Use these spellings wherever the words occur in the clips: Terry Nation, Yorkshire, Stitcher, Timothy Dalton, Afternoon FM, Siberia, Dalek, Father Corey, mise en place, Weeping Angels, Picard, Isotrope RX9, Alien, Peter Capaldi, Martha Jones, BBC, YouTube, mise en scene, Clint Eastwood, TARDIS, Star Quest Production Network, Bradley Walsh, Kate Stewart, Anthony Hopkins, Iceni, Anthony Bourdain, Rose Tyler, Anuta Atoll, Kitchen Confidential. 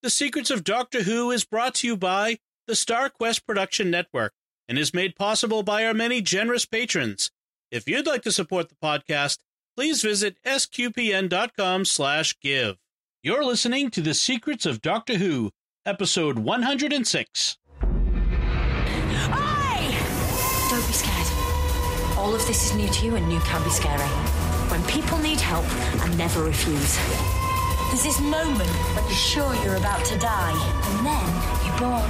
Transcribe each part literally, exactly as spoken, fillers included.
The Secrets of Doctor Who is brought to you by the Star Quest Production Network and is made possible by our many generous patrons. If you'd like to support the podcast, please visit sqpn.com slash give. You're listening to The Secrets of Doctor Who, episode one hundred six. Aye! Don't be scared. All of this is new to you and new can be scary. When people need help, I never refuse. There's this moment when you're sure you're about to die, and then you're born.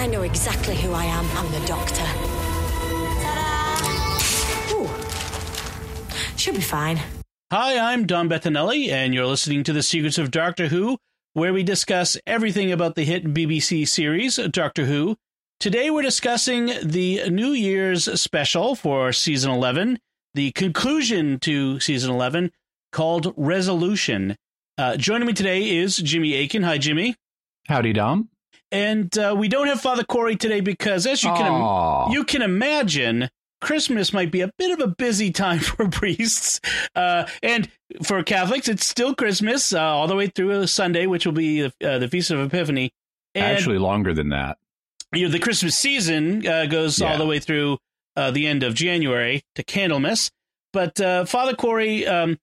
I know exactly who I am. I'm the Doctor. Ta-da! Ooh. Should be fine. Hi, I'm Dom Bettinelli, and you're listening to The Secrets of Doctor Who, where we discuss everything about the hit B B C series, Doctor Who. Today we're discussing the New Year's special for Season eleven, the conclusion to Season eleven, called Resolution. Uh, joining me today is Jimmy Akin. Hi, Jimmy. Howdy, Dom. And uh, we don't have Father Corey today because, as you can Im- you can imagine, Christmas might be a bit of a busy time for priests. Uh, and for Catholics, it's still Christmas uh, all the way through Sunday, which will be uh, the Feast of Epiphany. And actually longer than that. You know, the Christmas season uh, goes yeah. all the way through uh, the end of January to Candlemas. But uh, Father Corey... Um,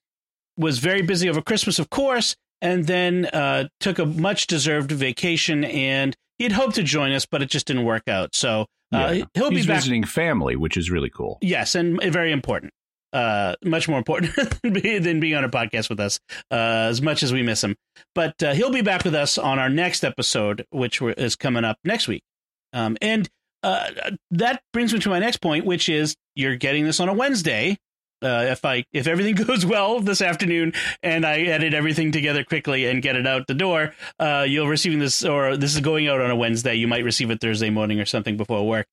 was very busy over Christmas, of course, and then uh, took a much-deserved vacation, and he'd hoped to join us, but it just didn't work out. So uh, yeah. he'll He's be back. Visiting family, which is really cool. Yes, and very important. Uh, much more important than being on a podcast with us, uh, as much as we miss him. But uh, he'll be back with us on our next episode, which is coming up next week. Um, and uh, that brings me to my next point, which is you're getting this on a Wednesday. Uh, if I if everything goes well this afternoon and I edit everything together quickly and get it out the door, uh, you'll receive this, or this is going out on a Wednesday. You might receive it Thursday morning or something before work.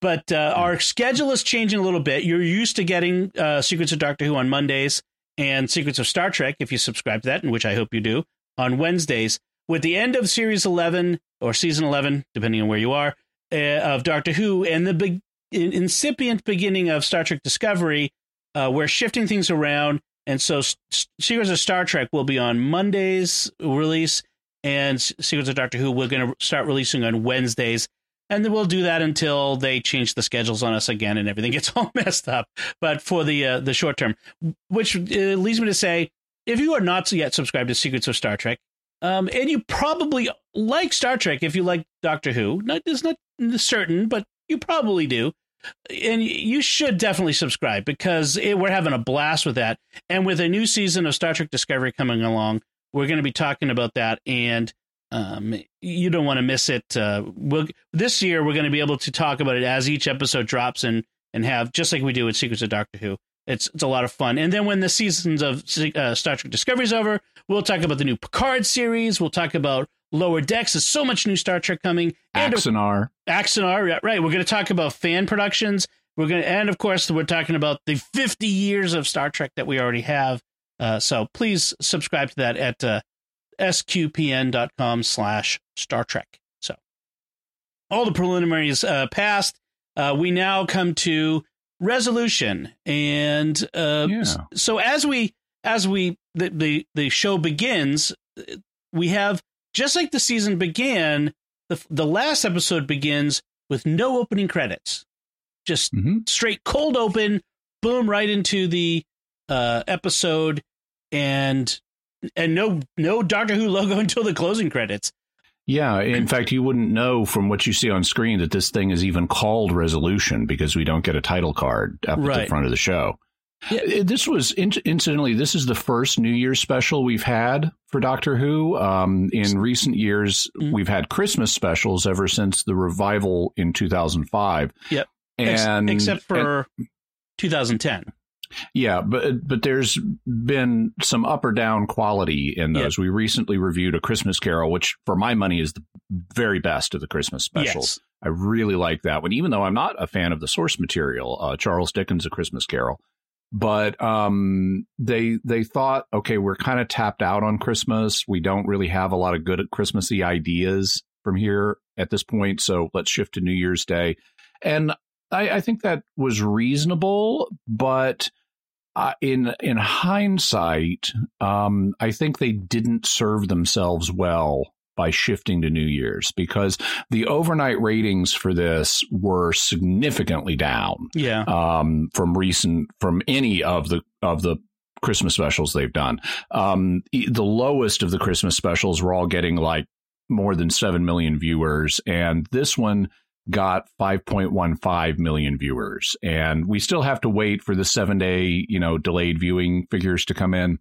But uh, our schedule is changing a little bit. You're used to getting uh, Secrets of Doctor Who on Mondays and Secrets of Star Trek, if you subscribe to that, which I hope you do, on Wednesdays. With the end of Series eleven or Season eleven, depending on where you are, uh, of Doctor Who and the be- incipient beginning of Star Trek Discovery, Uh, we're shifting things around, and so S- Secrets of Star Trek will be on Monday's release, and S- Secrets of Doctor Who we're going to start releasing on Wednesdays, and then we'll do that until they change the schedules on us again and everything gets all messed up, but for the uh, the short term, which uh, leads me to say, if you are not yet subscribed to Secrets of Star Trek, um, and you probably like Star Trek if you like Doctor Who, not, it's not certain, but you probably do, and you should definitely subscribe because it, we're having a blast with that. And with a new season of Star Trek Discovery coming along, we're going to be talking about that. And um, you don't want to miss it. Uh, we'll, this year, we're going to be able to talk about it as each episode drops and, and have just like we do with Secrets of Doctor Who. It's it's a lot of fun. And then when the seasons of uh, Star Trek Discovery is over, we'll talk about the new Picard series. We'll talk about Lower Decks. There's so much new Star Trek coming. Axanar. Axanar, right. We're going to talk about fan productions. We're going to, and of course, we're talking about the fifty years of Star Trek that we already have. Uh, so please subscribe to that at uh, sqpn.com slash Star Trek. So all the preliminaries uh, passed. Uh, we now come to Resolution. And uh, yeah. so as we, as we, the, the, the show begins, we have, just like the season began, the the last episode begins with no opening credits, just mm-hmm. straight cold open, boom, right into the uh, episode, and and no no Doctor Who logo until the closing credits. Yeah, in fact, you wouldn't know from what you see on screen that this thing is even called Resolution because we don't get a title card up right. at the front of the show. Yeah. This was, incidentally, this is the first New Year's special we've had for Doctor Who. Um, in recent years, mm-hmm. we've had Christmas specials ever since the revival in two thousand five. Yep. And, Ex- except for and, twenty ten. Yeah, but but there's been some up or down quality in those. Yep. We recently reviewed A Christmas Carol, which for my money is the very best of the Christmas specials. Yes. I really like that one, even though I'm not a fan of the source material, uh, Charles Dickens' A Christmas Carol. But um, they they thought, OK, we're kind of tapped out on Christmas. We don't really have a lot of good Christmassy ideas from here at this point. So let's shift to New Year's Day. And I, I think that was reasonable. But uh, in in hindsight, um, I think they didn't serve themselves well by shifting to New Year's, because the overnight ratings for this were significantly down. Yeah. Um, from recent from any of the of the Christmas specials they've done. Um, the lowest of the Christmas specials were all getting like more than seven million viewers. And this one got five point one five million viewers. And we still have to wait for the seven day, you know, delayed viewing figures to come in.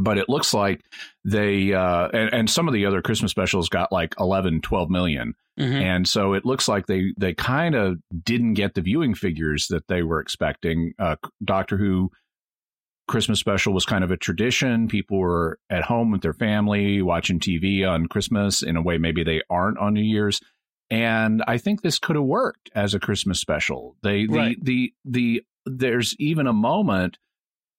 But it looks like they uh, and, and some of the other Christmas specials got like eleven, twelve million. Mm-hmm. And so it looks like they they kind of didn't get the viewing figures that they were expecting. Uh, Doctor Who Christmas special was kind of a tradition. People were at home with their family watching T V on Christmas in a way maybe they aren't on New Year's. And I think this could have worked as a Christmas special. They the right. the, the the there's even a moment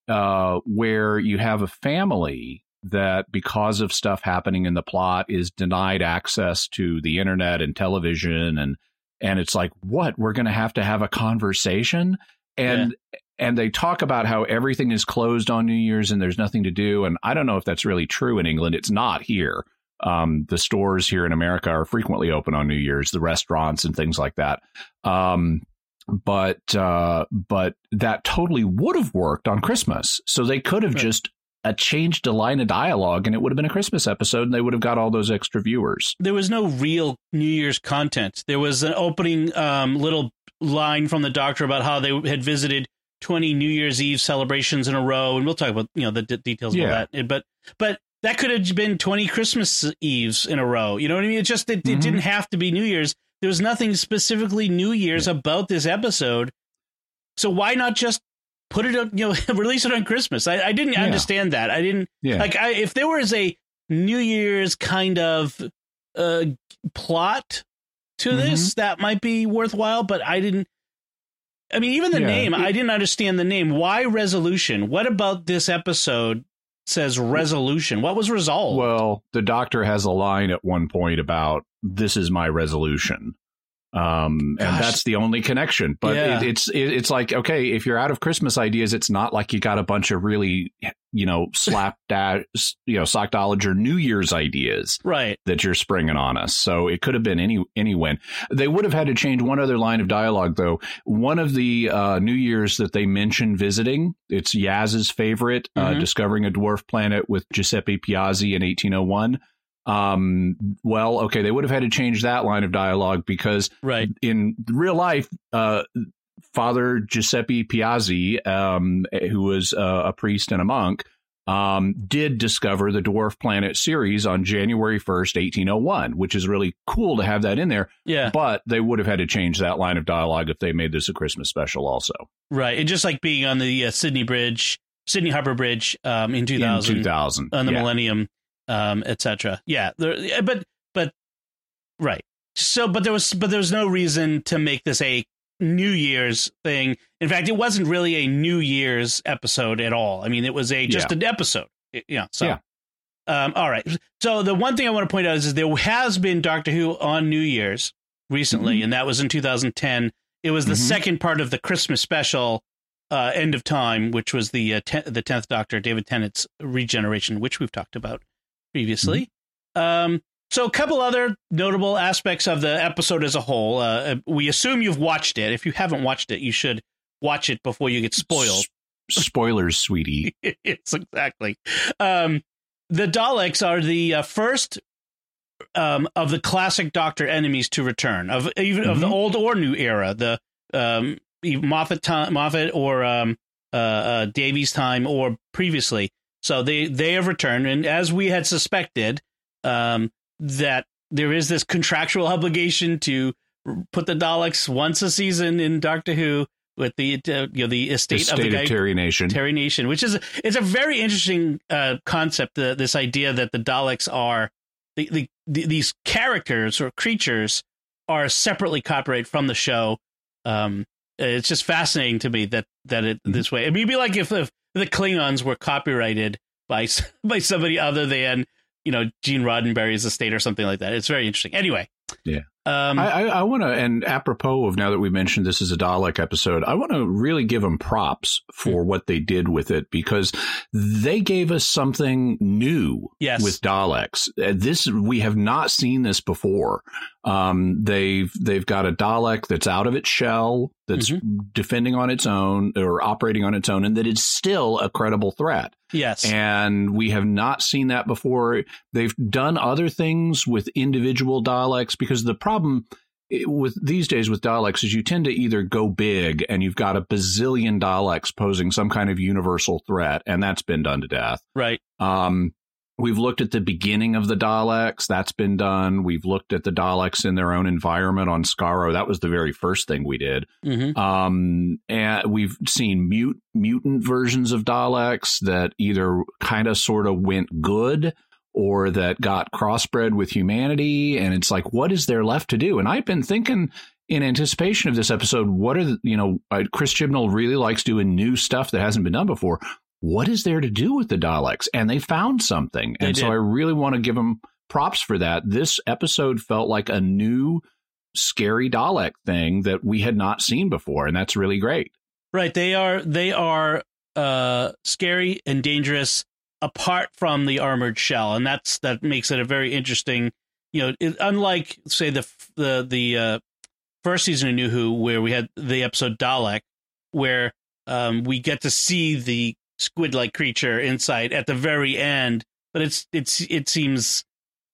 uh, where you have a family that, because of stuff happening in the plot, is denied access to the internet and television, and and it's like, what, we're going to have to have a conversation, and. Yeah. And they talk about how everything is closed on New Year's and there's nothing to do. And I don't know if that's really true in England. It's not here. Um, the stores here in America are frequently open on New Year's, the restaurants and things like that. Um, but uh, but that totally would have worked on Christmas. So they could have right. just uh, changed a line of dialogue and it would have been a Christmas episode and they would have got all those extra viewers. There was no real New Year's content. There was an opening um, little line from the doctor about how they had visited twenty New Year's Eve celebrations in a row. And we'll talk about, you know, the d- details yeah. about that. But but that could have been twenty Christmas Eves in a row. You know what I mean? It just it, mm-hmm. it didn't have to be New Year's. There was nothing specifically New Year's yeah. about this episode. So why not just put it on, you know, release it on Christmas? I, I didn't yeah. understand that. I didn't yeah. like I, if there was a New Year's kind of uh, plot to mm-hmm. this, that might be worthwhile. But I didn't. I mean, even the yeah. name, I didn't understand the name. Why resolution? What about this episode says resolution? What was resolved? Well, the doctor has a line at one point about, this is my resolution. Um, and that's the only connection. But yeah. it, it's it, it's like, OK, if you're out of Christmas ideas, it's not like you got a bunch of really, you know, slapdash, you know, sockdolager New Year's ideas. Right. That you're springing on us. So it could have been any any win. They would have had to change one other line of dialogue, though. One of the uh, New Year's that they mentioned visiting, it's Yaz's favorite, mm-hmm. uh, discovering a dwarf planet with Giuseppe Piazzi in eighteen oh one. Um, well, okay, they would have had to change that line of dialogue because right. in real life, uh, Father Giuseppe Piazzi, um, who was uh, a priest and a monk, um, did discover the dwarf planet Ceres on January first, eighteen oh one, which is really cool to have that in there. Yeah. But they would have had to change that line of dialogue if they made this a Christmas special also. Right. And just like being on the uh, Sydney Bridge, Sydney Harbor Bridge, um, in two thousand, in two thousand on the yeah. millennium. Um, et cetera. Yeah, there, but but right. So, but there was but there was no reason to make this a New Year's thing. In fact, it wasn't really a New Year's episode at all. I mean, it was a just yeah. an episode. It, you know, so. Yeah. Um, all right. So the one thing I want to point out is, is there has been Doctor Who on New Year's recently, mm-hmm. and that was in two thousand ten. It was the mm-hmm. second part of the Christmas special, uh, End of Time, which was the uh, ten, the tenth Doctor, David Tennant's regeneration, which we've talked about previously. Mm-hmm. Um, so a couple other notable aspects of the episode as a whole. Uh, we assume you've watched it. If you haven't watched it, you should watch it before you get spoiled. S- spoilers, sweetie. It's exactly. Um, the Daleks are the uh, first um, of the classic Doctor enemies to return, of even mm-hmm. of the old or new era, the um, Moffat, time, Moffat or um, uh, uh, Davies time or previously. So they, they have returned, and as we had suspected, um, that there is this contractual obligation to put the Daleks once a season in Doctor Who with the uh, you know the estate, estate of the guy, of Terry Nation, Terry Nation, which is it's a very interesting uh, concept. Uh, this idea that the Daleks are the, the, the these characters or creatures are separately copyrighted from the show. Um, it's just fascinating to me that that it mm-hmm. this way. It'd be like if. if the Klingons were copyrighted by by somebody other than, you know, Gene Roddenberry's estate or something like that. It's very interesting. Anyway, yeah. Um, I, I, I want to, and apropos of now that we mentioned this is a Dalek episode, I want to really give them props for what they did with it, because they gave us something new yes. with Daleks. This we have not seen this before. Um, they've they've got a Dalek that's out of its shell, that's mm-hmm. defending on its own or operating on its own, and that it's still a credible threat. Yes. And we have not seen that before. They've done other things with individual Daleks, because the problem with these days with Daleks is you tend to either go big and you've got a bazillion Daleks posing some kind of universal threat, and that's been done to death. Right. Um, we've looked at the beginning of the Daleks. That's been done. We've looked at the Daleks in their own environment on Skaro. That was the very first thing we did. Mm-hmm. Um, and we've seen mute mutant versions of Daleks that either kind of sort of went good or that got crossbred with humanity. And it's like, what is there left to do? And I've been thinking in anticipation of this episode, what are the, you know, Chris Chibnall really likes doing new stuff that hasn't been done before. What is there to do with the Daleks? And they found something. They and did. So I really want to give them props for that. This episode felt like a new scary Dalek thing that we had not seen before. And that's really great. Right. They are they are uh, scary and dangerous apart from the armored shell. And that's that makes it a very interesting, you know, it, unlike, say, the the, the uh, first season of New Who, where we had the episode Dalek, where um, we get to see the squid-like creature inside at the very end, but it's it's it seems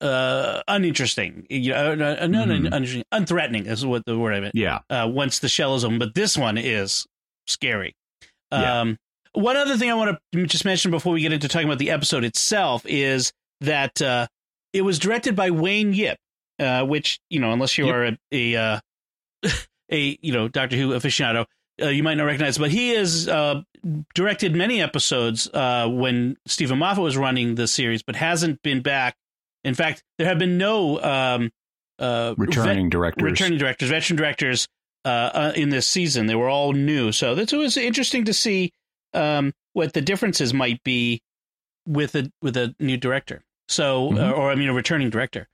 uh, uninteresting. You know, uh, no, mm. uninteresting, unthreatening is what the word I meant. Yeah. Uh, once the shell is on, but this one is scary. Um, yeah. One other thing I want to just mention before we get into talking about the episode itself is that uh, it was directed by Wayne Yip, uh, which you know, unless you yep. are a a, uh, a you know Doctor Who aficionado, uh, you might not recognize, but he is. Uh, directed many episodes uh, when Stephen Moffat was running the series, but hasn't been back. In fact, there have been no um, uh, returning vet- directors, returning directors, veteran directors uh, uh, in this season. They were all new. So it was interesting to see um, what the differences might be with a, with a new director. So, mm-hmm. or, or I mean, a returning director.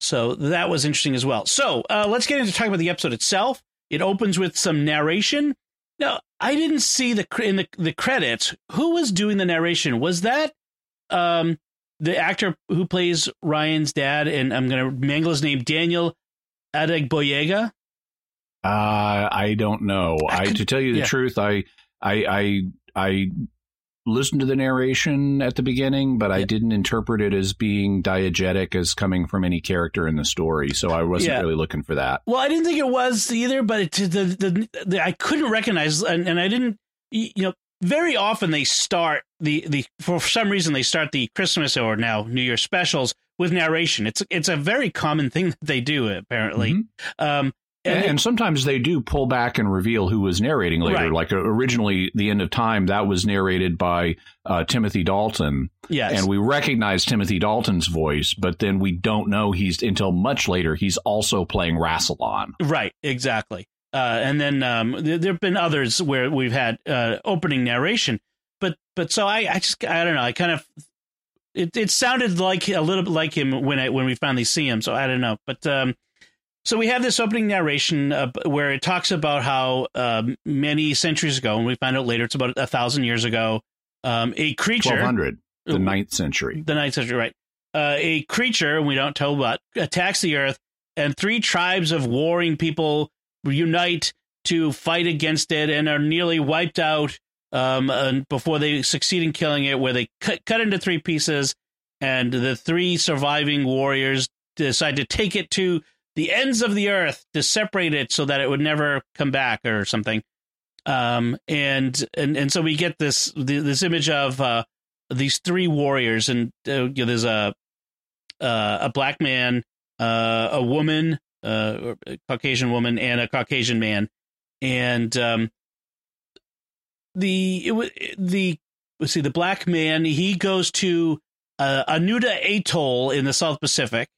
So that was interesting as well. So uh, let's get into talking about the episode itself. It opens with some narration. Now, I didn't see the in the, the credits who was doing the narration. Was that um, the actor who plays Ryan's dad? And I'm going to mangle his name, Daniel Adegboyega. Uh, I don't know. I, I could, to tell you the yeah. truth, I I I I listened to the narration at the beginning, but yeah. I didn't interpret it as being diegetic as coming from any character in the story. So I wasn't yeah. really looking for that. Well, I didn't think it was either, but it, the, the, the I couldn't recognize and, and I didn't, you know, very often they start the, the for some reason they start the Christmas or now New Year specials with narration. It's it's a very common thing that they do, apparently. Mm-hmm. Um And, and sometimes they do pull back and reveal who was narrating later. Right. Like originally, The End of Time, that was narrated by uh, Timothy Dalton. Yes. And we recognize Timothy Dalton's voice, but then we don't know he's until much later. He's also playing Rassilon. Right. Exactly. Uh, and then um, there have been others where we've had uh, opening narration. But but so I, I just I don't know. I kind of it, it sounded like a little bit like him when I when we finally see him. So I don't know. But um so we have this opening narration uh, where it talks about how um, many centuries ago, and we find out later it's about a thousand years ago, um, a creature. twelve hundred, the ninth century. The ninth century, right. Uh, a creature, we don't tell what, attacks the earth, and three tribes of warring people unite to fight against it and are nearly wiped out um, and before they succeed in killing it, where they cut, cut into three pieces, and the three surviving warriors decide to take it to the ends of the earth to separate it so that it would never come back or something. Um, and, and, and so we get this, this image of, uh, these three warriors and uh, you know, there's a, uh, a black man, uh, a woman, uh, a Caucasian woman and a Caucasian man. And, um, the, it w- the, let's see, the black man, he goes to, uh, Anuta Atoll in the South Pacific.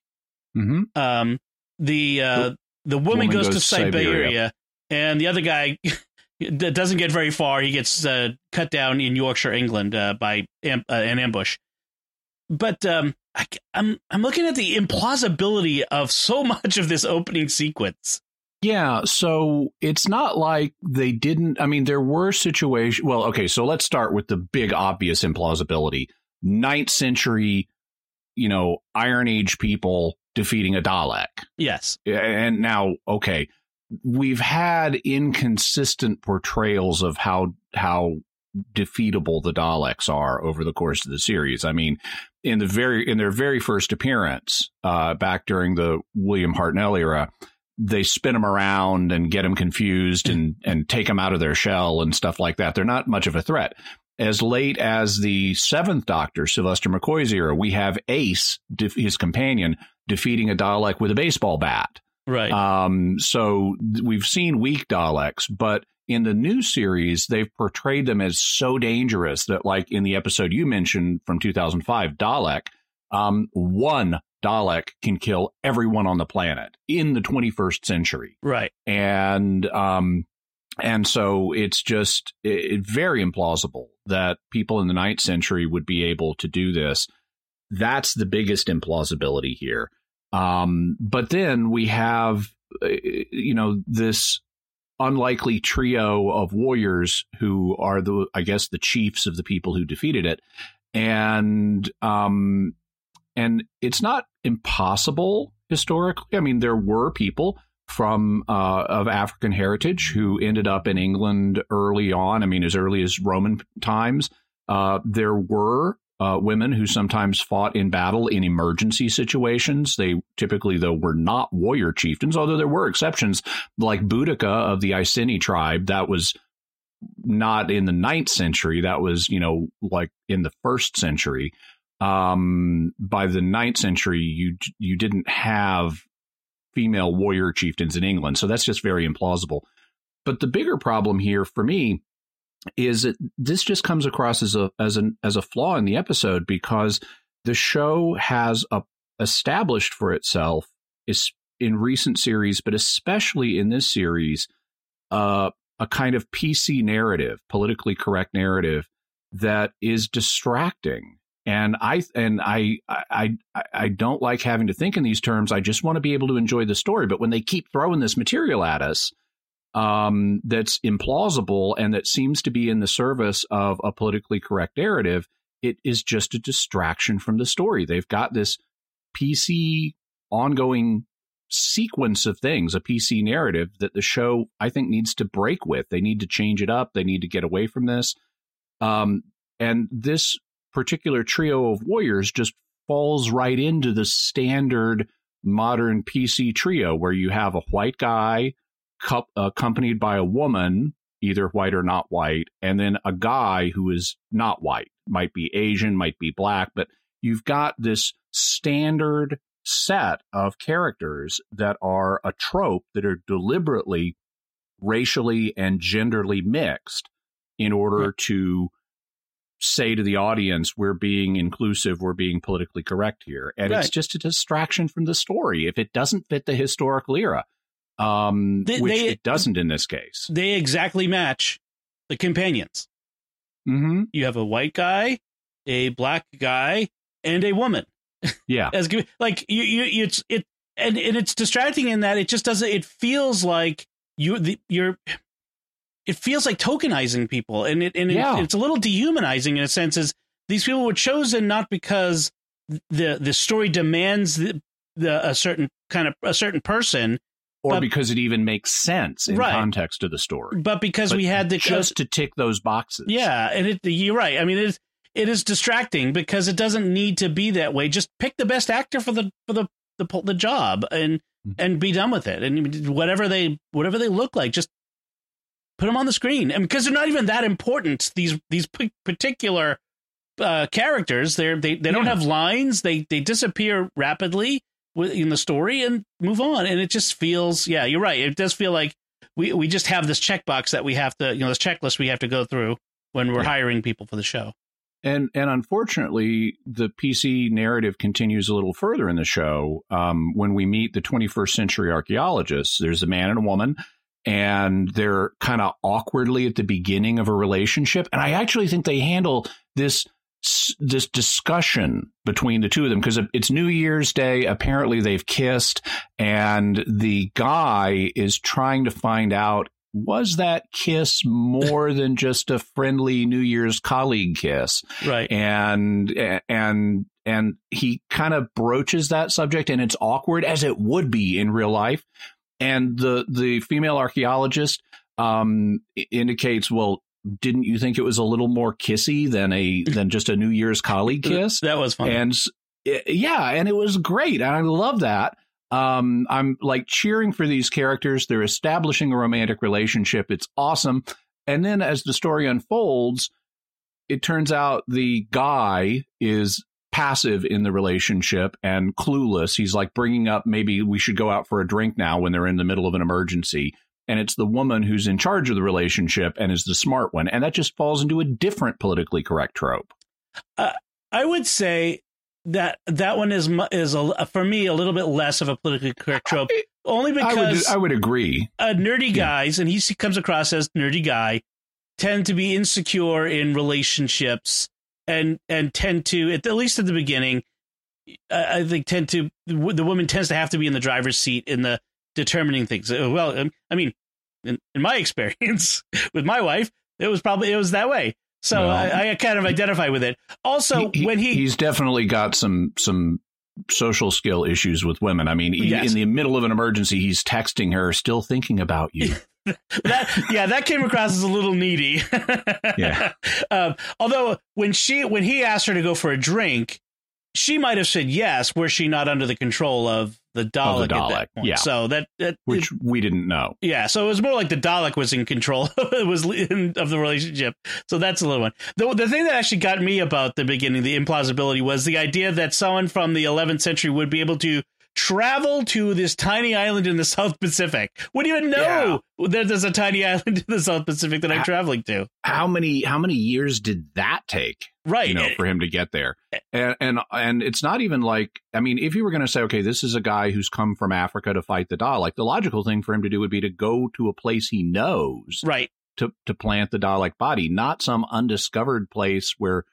Mm-hmm. Um, The uh, the woman, woman goes, goes to Siberia, Siberia, and the other guy doesn't get very far. He gets uh, cut down in Yorkshire, England, uh, by am- uh, an ambush. But um, I, I'm I'm looking at the implausibility of so much of this opening sequence. Yeah, so it's not like they didn't. I mean, there were situations. Well, OK, so let's start with the big obvious implausibility. Ninth century, you know, Iron Age people defeating a Dalek. Yes. And now, OK, we've had inconsistent portrayals of how how defeatable the Daleks are over the course of the series. I mean, in the very in their very first appearance uh, back during the William Hartnell era, they spin them around and get them confused and and take them out of their shell and stuff like that. They're not much of a threat. As late as the seventh Doctor, Sylvester McCoy's era, we have Ace, def- his companion, defeating a Dalek with a baseball bat. Right. Um, so we've seen weak Daleks, but in the new series, they've portrayed them as so dangerous that, like in the episode you mentioned from two thousand five, Dalek, um, one Dalek can kill everyone on the planet in the twenty-first century. Right. And um, and so it's just it, it very implausible that people in the ninth century would be able to do this. That's the biggest implausibility here. Um, but then we have, you know, this unlikely trio of warriors who are the, I guess, the chiefs of the people who defeated it. And um And it's not impossible historically. I mean, there were people from uh, of African heritage who ended up in England early on. I mean, as early as Roman times, uh, there were uh, women who sometimes fought in battle in emergency situations. They typically, though, were not warrior chieftains, although there were exceptions like Boudica of the Iceni tribe. That was not in the ninth century. That was, you know, like in the first century. Um, by the ninth century, you you didn't have female warrior chieftains in England. So that's just very implausible. But the bigger problem here for me is that this just comes across as a as an as a flaw in the episode, because the show has a, established for itself is in recent series, but especially in this series, uh, a kind of P C narrative, politically correct narrative that is distracting. And I and I, I I don't like having to think in these terms. I just want to be able to enjoy the story. But when they keep throwing this material at us um, that's implausible and that seems to be in the service of a politically correct narrative, it is just a distraction from the story. They've got this P C ongoing sequence of things, a P C narrative that the show, I think, needs to break with. They need to change it up. They need to get away from this. Um, and this particular trio of warriors just falls right into the standard modern P C trio, where you have a white guy cu- accompanied by a woman, either white or not white, and then a guy who is not white, might be Asian, might be black, but you've got this standard set of characters that are a trope that are deliberately racially and genderly mixed in order to say to the audience, we're being inclusive, we're being politically correct here. And right. It's just a distraction from the story if it doesn't fit the historical era, um, they, which they, it doesn't in this case. They exactly match the companions. Mm-hmm. You have a white guy, a black guy, and a woman. Yeah. As, like you, you, it's it, and, and it's distracting in that it just doesn't. It feels like you, the, you're. It feels like tokenizing people, and it and yeah. it, it's a little dehumanizing in a sense, as these people were chosen not because the the story demands the, the a certain kind of a certain person, or but, because it even makes sense in right. context of the story, but because but we had the just uh, to tick those boxes. Yeah, and it, you're right. I mean, it is it is distracting because it doesn't need to be that way. Just pick the best actor for the for the the, the job and mm-hmm. and be done with it. And whatever they whatever they look like, just put them on the screen. And because they're not even that important, these these p- particular uh, characters, they're, they they yeah. don't have lines. They they disappear rapidly in the story and move on. And it just feels, yeah, you're right. It does feel like we, we just have this checkbox that we have to, you know, this checklist we have to go through when we're yeah. hiring people for the show. And and unfortunately, the P C narrative continues a little further in the show. Um, when we meet the twenty-first century archaeologists, there's a man and a woman. And they're kind of awkwardly at the beginning of a relationship. And I actually think they handle this this discussion between the two of them, because it's New Year's Day. Apparently they've kissed, and the guy is trying to find out, was that kiss more than just a friendly New Year's colleague kiss? Right. And and and he kind of broaches that subject, and it's awkward, as it would be in real life. And the the female archaeologist um, indicates, well, didn't you think it was a little more kissy than a than just a New Year's colleague kiss? That was fun. And yeah, and it was great. And I love that. Um, I'm like cheering for these characters. They're establishing a romantic relationship. It's awesome. And then as the story unfolds, it turns out the guy is passive in the relationship and clueless. He's like bringing up, maybe we should go out for a drink now, when they're in the middle of an emergency. And it's the woman who's in charge of the relationship and is the smart one. And that just falls into a different politically correct trope. Uh, I would say that that one is is a, for me, a little bit less of a politically correct trope, only because I would, I would agree. Uh, nerdy guys, yeah. and he comes across as nerdy guy, tend to be insecure in relationships and and tend to, at least at the beginning, I think tend to the woman tends to have to be in the driver's seat in the determining things. Well, I mean, in, in my experience with my wife, it was probably it was that way. So well, I, I kind of identify with it. Also, he, he, when he he's definitely got some some social skill issues with women. I mean, yes. in the middle of an emergency, he's texting her, still thinking about you. that, yeah, that came across as a little needy. yeah. Um, although when she when he asked her to go for a drink, she might have said yes, were she not under the control of the Dalek, oh, the Dalek. At that point. Yeah. So that, that which it, we didn't know. Yeah. So it was more like the Dalek was in control. It was in, of the relationship. So that's a little one. The, the thing that actually got me about the beginning, the implausibility, was the idea that someone from the eleventh century would be able to travel to this tiny island in the South Pacific. Wouldn't even know yeah. that there's a tiny island in the South Pacific that how, I'm traveling to. How many how many years did that take? Right. You know, for him to get there. And and, and it's not even like, I mean, if you were going to say, OK, this is a guy who's come from Africa to fight the Dalek, the logical thing for him to do would be to go to a place he knows. Right. To, to plant the Dalek body, not some undiscovered place where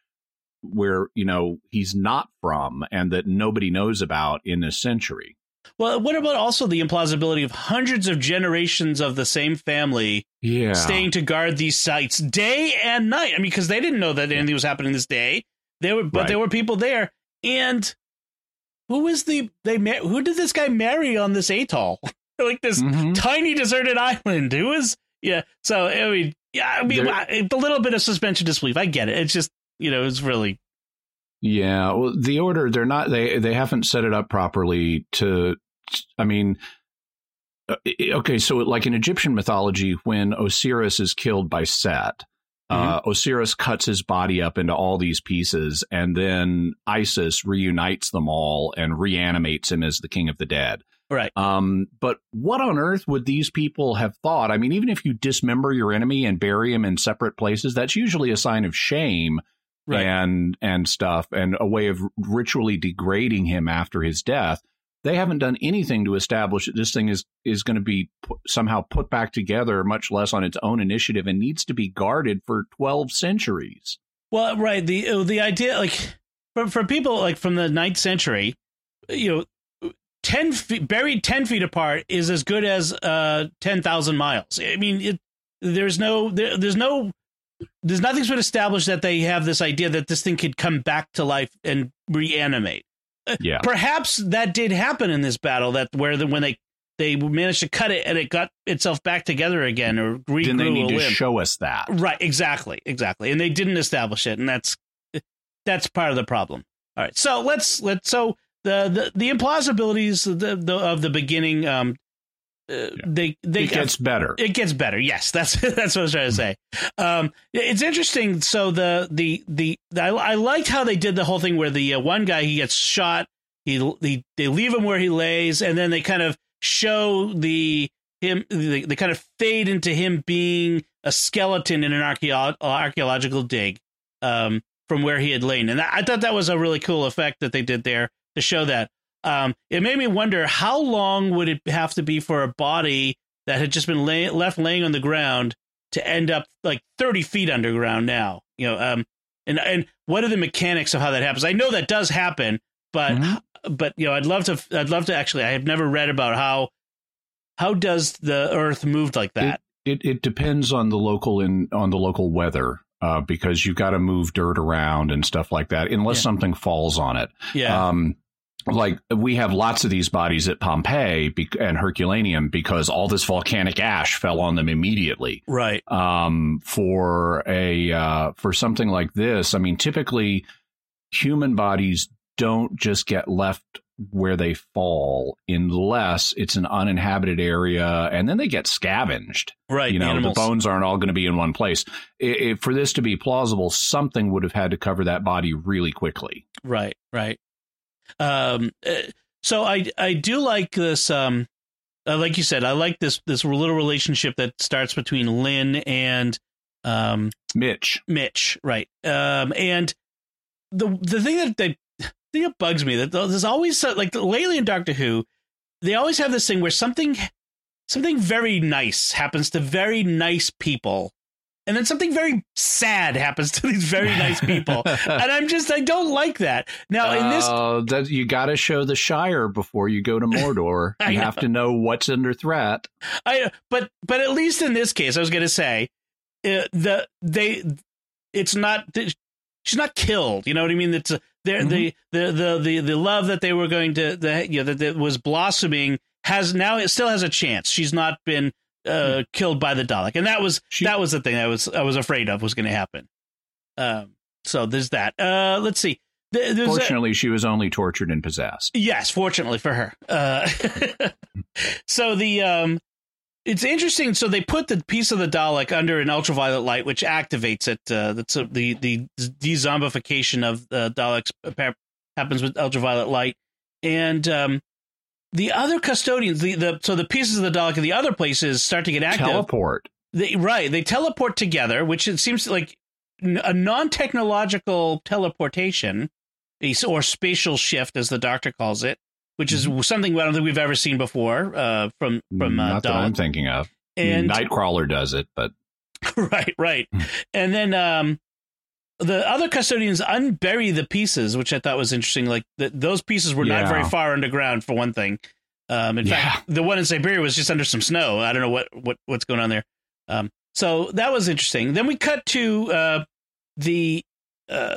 where, you know, he's not from and that nobody knows about in this century. Well, what about also the implausibility of hundreds of generations of the same family yeah. staying to guard these sites day and night? I mean, because they didn't know that anything was happening this day. They were, but right. there were people there. And who was the they mar- who did this guy marry on this atoll? Like this mm-hmm. tiny deserted island. Who was? Yeah. So, I mean, yeah, I mean, there- a little bit of suspension disbelief. I get it. It's just, you know, it's really. Yeah, well, the order, they're not they they haven't set it up properly to, I mean, OK, so like in Egyptian mythology, when Osiris is killed by Set, mm-hmm. uh, Osiris cuts his body up into all these pieces, and then Isis reunites them all and reanimates him as the king of the dead. Right. Um, but what on earth would these people have thought? I mean, even if you dismember your enemy and bury him in separate places, that's usually a sign of shame. Right. And and stuff, and a way of ritually degrading him after his death. They haven't done anything to establish that this thing is is going to be p- somehow put back together, much less on its own initiative, and needs to be guarded for twelve centuries. Well, right. The the idea, like for for people like from the ninth century, you know, ten feet, buried ten feet apart is as good as uh ten thousand miles. I mean, it, there's no there, there's no. There's nothing's been established that they have this idea that this thing could come back to life and reanimate. Yeah, perhaps that did happen in this battle. That where the, when they they managed to cut it and it got itself back together again, or regrew then they need to limb. Show us that. Right, exactly, exactly. And they didn't establish it, and that's that's part of the problem. All right, so let's let so the the, the implausibilities of the, the, of the beginning. Um, Uh, yeah. They, they it gets uh, better. It gets better. Yes, that's that's what I was trying to say. Um, it's interesting. So the the the, the I, I liked how they did the whole thing where the uh, one guy, he gets shot. He, he they leave him where he lays, and then they kind of show the him. They, they kind of fade into him being a skeleton in an archeo- archaeological dig um, from where he had lain. And I, I thought that was a really cool effect that they did there to show that. Um, it made me wonder, how long would it have to be for a body that had just been lay- left laying on the ground to end up like thirty feet underground now? You know, um, and and what are the mechanics of how that happens? I know that does happen, but mm-hmm. but you know, I'd love to. I'd love to actually. I have never read about how how does the Earth move like that? It it, it depends on the local in on the local weather. Uh, because you've got to move dirt around and stuff like that, unless yeah. something falls on it. Yeah. Um, like we have lots of these bodies at Pompeii be- and Herculaneum because all this volcanic ash fell on them immediately. Right. Um, for a uh, for something like this, I mean, typically human bodies don't just get left where they fall unless it's an uninhabited area, and then they get scavenged. Right. You know, animals. The bones aren't all going to be in one place. It, it, for this to be plausible, something would have had to cover that body really quickly. Right. Right. Um, so I, I do like this. Um, like you said, I like this, this little relationship that starts between Lynn and, um, Mitch, Mitch. Right. Um, and the, the thing that they, thing that bugs me that there's always like lately in Doctor Who, they always have this thing where something something very nice happens to very nice people, and then something very sad happens to these very nice people. And I'm just I don't like that. Now in this, uh, that you got to show the Shire before you go to Mordor. You have to know what's under threat. I but but at least in this case, I was going to say uh, the they it's not she's not killed. You know what I mean? It's a, Mm-hmm. The, the the the the love that they were going to the you know that, that was blossoming has now it still has a chance. She's not been uh, mm-hmm. killed by the Dalek, and that was she, that was the thing I was I was afraid of was going to happen. Um, so there's that. Uh, let's see. There, fortunately, a, she was only tortured and possessed. Yes, fortunately for her. Uh, so the um, it's interesting. So they put the piece of the Dalek under an ultraviolet light, which activates it. Uh, that's a, the the de-zombification of uh, Daleks happens with ultraviolet light. And um, the other custodians, the, the so the pieces of the Dalek in the other places start to get active. Teleport. They, right. They teleport together, which it seems like a non-technological teleportation or spatial shift, as the doctor calls it. Which is something I don't think we've ever seen before uh, from from uh, not that I'm thinking of. And Nightcrawler does it, but right, right. And then um, the other custodians unbury the pieces, which I thought was interesting. Like th- those pieces were yeah. not very far underground, for one thing. Um, in yeah. fact, the one in Siberia was just under some snow. I don't know what, what what's going on there. Um, so that was interesting. Then we cut to uh, the. Uh,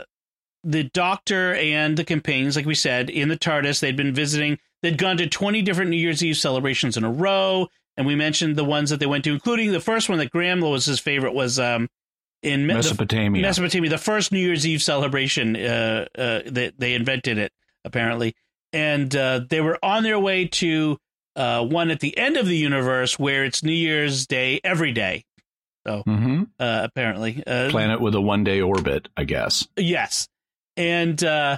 The doctor and the companions, like we said, in the TARDIS, they'd been visiting. They'd gone to twenty different New Year's Eve celebrations in a row. And we mentioned the ones that they went to, including the first one that Graham was his favorite was um, in Mesopotamia. The, Mesopotamia, the first New Year's Eve celebration. Uh, uh, they, they invented it, apparently. And uh, they were on their way to uh, one at the end of the universe where it's New Year's Day every day. So mm-hmm. uh, apparently uh, planet with a one day orbit, I guess. Yes. And uh,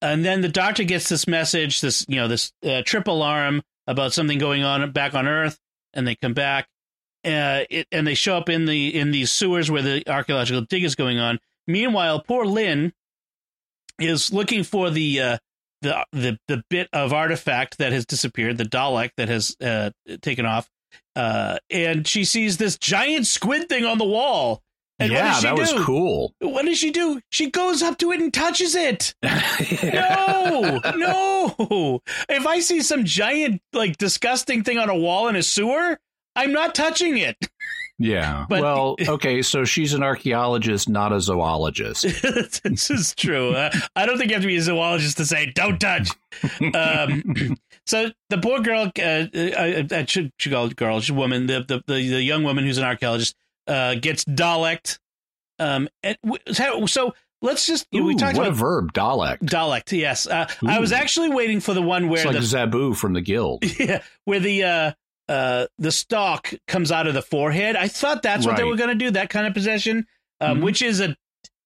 and then the doctor gets this message, this, you know, this uh, trip alarm about something going on back on Earth. And they come back uh, it, and they show up in the in these sewers where the archaeological dig is going on. Meanwhile, poor Lynn is looking for the uh, the, the the bit of artifact that has disappeared, the Dalek that has uh, taken off. Uh, and she sees this giant squid thing on the wall. And yeah, that do? was cool. What does she do? She goes up to it and touches it. No, no. If I see some giant, like, disgusting thing on a wall in a sewer, I'm not touching it. Yeah. But, well, OK, so she's an archaeologist, not a zoologist. This is true. Uh, I don't think you have to be a zoologist to say don't touch. Um, so the poor girl, uh, uh, she, she called girl, she woman, the, the, the, the young woman who's an archaeologist. Uh, gets Daleked. Um, w- so let's just Ooh, we talked what about a verb Dalek. Daleked, yes. Uh, I was actually waiting for the one where it's like the, Zabu from the Guild, yeah, where the uh, uh, the stalk comes out of the forehead. I thought that's right. what they were going to do. That kind of possession, um, mm-hmm. which is a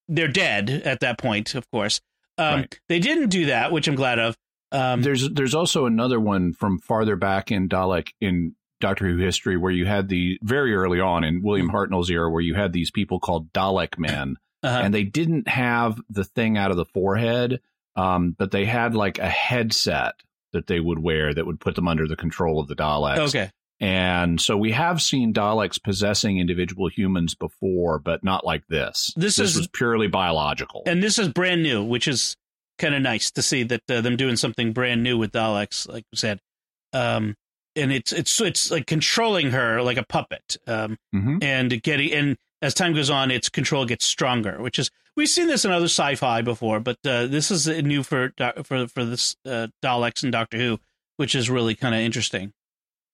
they're dead at that point, of course. Um, right. They didn't do that, which I'm glad of. Um, there's there's also another one from farther back in Dalek in Doctor Who history where you had the very early on in William Hartnell's era where you had these people called Dalek men uh-huh. and they didn't have the thing out of the forehead, um, but they had like a headset that they would wear that would put them under the control of the Daleks. Okay. And so we have seen Daleks possessing individual humans before, but not like this. This, this is was purely biological. And this is brand new, which is kind of nice to see that uh, them doing something brand new with Daleks, like we said. Um, and it's it's it's like controlling her like a puppet. Um, mm-hmm. And getting and as time goes on, its control gets stronger, which is we've seen this in other sci-fi before, but uh, this is new for for for this uh, Daleks and Doctor Who, which is really kind of interesting.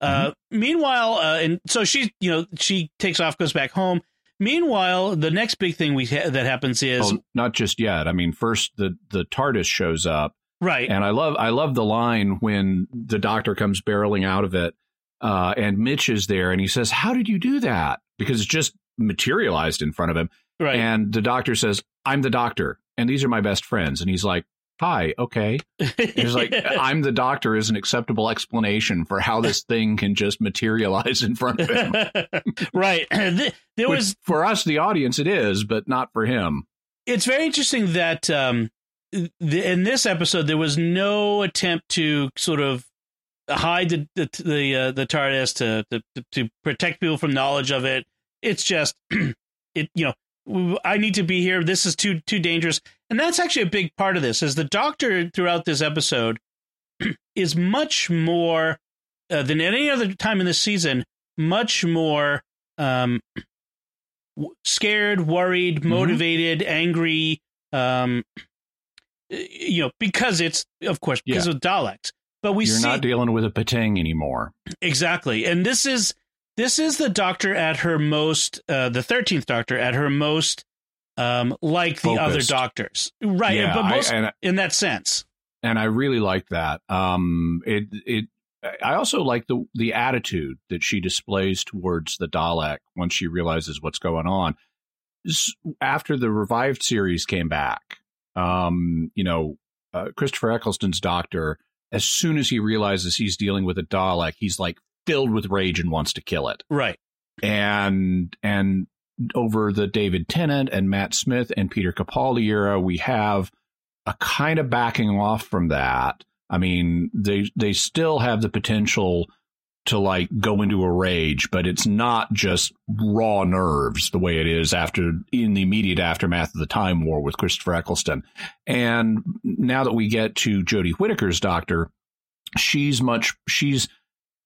Uh, mm-hmm. Meanwhile, uh, and so she, you know, she takes off, goes back home. Meanwhile, the next big thing we ha- that happens is oh, not just yet. I mean, first the the TARDIS shows up, right? And I love I love the line when the Doctor comes barreling out of it, uh, and Mitch is there, and he says, "How did you do that?" Because it's just materialized in front of him, right? And the Doctor says, "I'm the Doctor, and these are my best friends," and he's like, hi, okay. It's like, I'm the Doctor is an acceptable explanation for how this thing can just materialize in front of him. Right. There was, for us, the audience, it is, but not for him. It's very interesting that um, the, in this episode, there was no attempt to sort of hide the the the, uh, the TARDIS to, to to protect people from knowledge of it. It's just, it you know, I need to be here. This is too too dangerous. And that's actually a big part of this, is the Doctor throughout this episode is much more uh, than at any other time in this season, much more um, w- scared, worried, motivated, mm-hmm. angry, um, you know, because it's, of course, because yeah. of Daleks. But we You're see- not dealing with a Patang anymore. Exactly. And this is This is the Doctor at her most, uh, the thirteenth Doctor at her most, um, like Focused. the other Doctors, right? Yeah, but most I, and I, in that sense. And I really like that. Um, it, it. I also like the the attitude that she displays towards the Dalek once she realizes what's going on. After the revived series came back, um, you know, uh, Christopher Eccleston's Doctor, as soon as he realizes he's dealing with a Dalek, he's like filled with rage and wants to kill it. Right. And and over the David Tennant and Matt Smith and Peter Capaldi era, we have a kind of backing off from that. I mean, they they still have the potential to like go into a rage, but it's not just raw nerves the way it is after in the immediate aftermath of the Time War with Christopher Eccleston. And now that we get to Jodie Whittaker's Doctor, she's much she's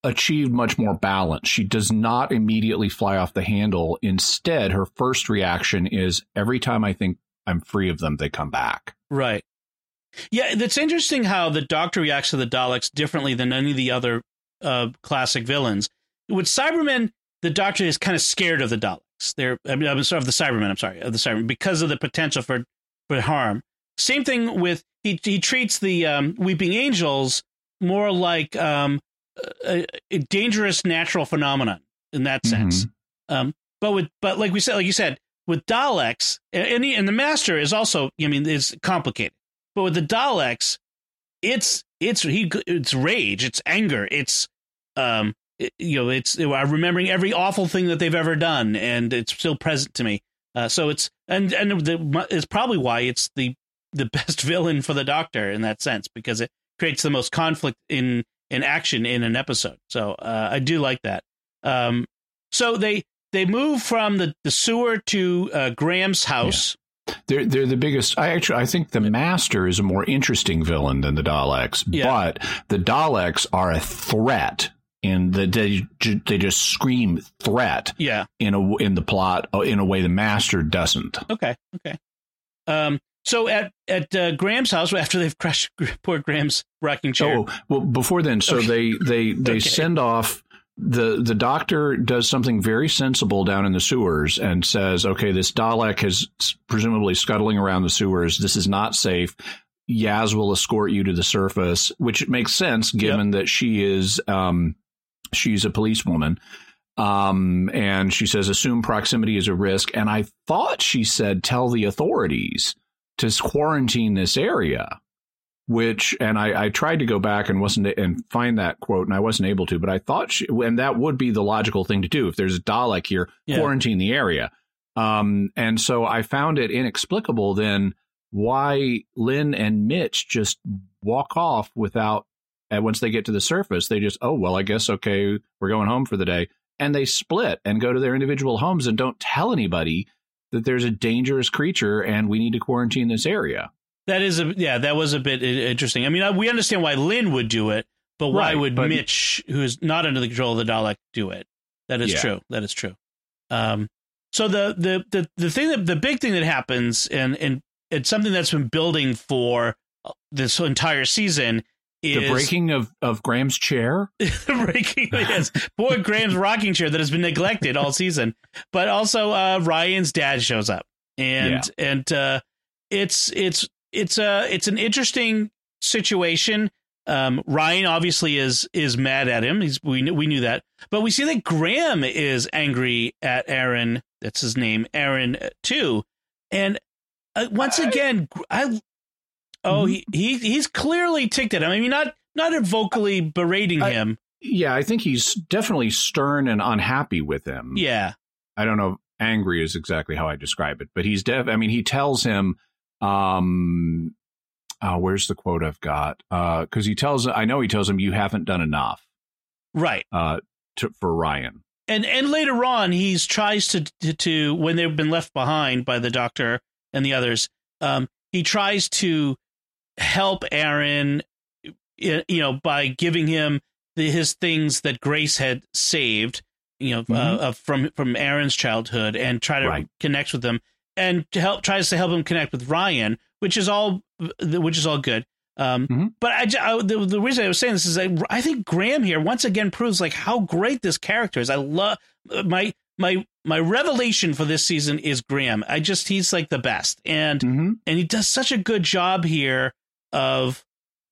achieved much more balance. She does not immediately fly off the handle. Instead, her first reaction is every time I think I'm free of them, they come back. Right. Yeah, that's interesting how the Doctor reacts to the Daleks differently than any of the other uh, classic villains. With Cybermen, the Doctor is kind of scared of the Daleks. They're I mean, I'm sorry, of the Cybermen, I'm sorry, of the Cybermen, because of the potential for, for harm. Same thing with, he he treats the um, Weeping Angels more like um, A, a dangerous natural phenomenon in that sense. Mm-hmm. Um, but with but like we said, like you said, with Daleks, and, and the Master is also, I mean, is complicated. But with the Daleks, it's it's he it's rage, it's anger, it's um, it, you know, it's it, I'm remembering every awful thing that they've ever done, and it's still present to me. Uh, so it's and and the, it's probably why it's the the best villain for the Doctor in that sense, because it creates the most conflict in. in action in an episode. So uh, I do like that. Um, so they they move from the, the sewer to uh, Graham's house. Yeah. They're they're the biggest. I actually I think the Master is a more interesting villain than the Daleks, yeah. but the Daleks are a threat in the they they just scream threat. Yeah. In a in the plot in a way the Master doesn't. Okay. Okay. Um, So at at uh, Graham's house, after they've crushed poor Graham's rocking chair. Oh, well, before then. So okay. they they, they okay. send off the the Doctor does something very sensible down in the sewers and says, OK, this Dalek is presumably scuttling around the sewers. This is not safe. Yaz will escort you to the surface, which makes sense, given yep. that she is um, she's a policewoman. Um, and she says, assume proximity is a risk. And I thought she said, tell the authorities to quarantine this area, which, and I, I tried to go back and wasn't and find that quote, and I wasn't able to, but I thought, she, and that would be the logical thing to do if there's a Dalek here, yeah. quarantine the area. Um, and so I found it inexplicable then why Lynn and Mitch just walk off without And once they get to the surface, they just, oh, well, I guess, okay, we're going home for the day. And they split and go to their individual homes and don't tell anybody that there's a dangerous creature and we need to quarantine this area. That is, a, yeah, that was a bit interesting. I mean, we understand why Lynn would do it, but why right, would but, Mitch, who is not under the control of the Dalek, do it? That is yeah. true. That is true. Um, so the, the the the thing that the big thing that happens, and and it's something that's been building for this entire season, is the breaking of, of Graham's chair. The breaking, yes, poor Graham's rocking chair that has been neglected all season. But also, uh, Ryan's dad shows up, and yeah. and uh, it's it's it's a it's an interesting situation. Um, Ryan obviously is is mad at him. He's we knew we knew that, but we see that Graham is angry at Aaron. That's his name, Aaron too. And uh, once I, again, I oh he, he he's clearly ticked at him. I mean, not not vocally berating I, him. Yeah, I think he's definitely stern and unhappy with him. Yeah, I don't know if angry is exactly how I describe it, but he's def. I mean, he tells him. Um, Uh, where's the quote I've got? Because uh, he tells, I know he tells him, you haven't done enough. Right. Uh, to, for Ryan. And and later on, he tries to, to, to, when they've been left behind by the doctor and the others, um, he tries to help Aaron, you know, by giving him the, his things that Grace had saved, you know, mm-hmm. uh, from, from Aaron's childhood and try to right. connect with them and to help tries to help him connect with Ryan, which is all which is all good. Um, mm-hmm. But I, I, the, the reason I was saying this is that I think Graham here once again proves like how great this character is. I love my my my revelation for this season is Graham. I just he's like the best. And mm-hmm. and he does such a good job here of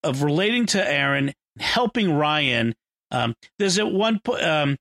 of relating to Aaron, helping Ryan. Um, there's at one point. Um,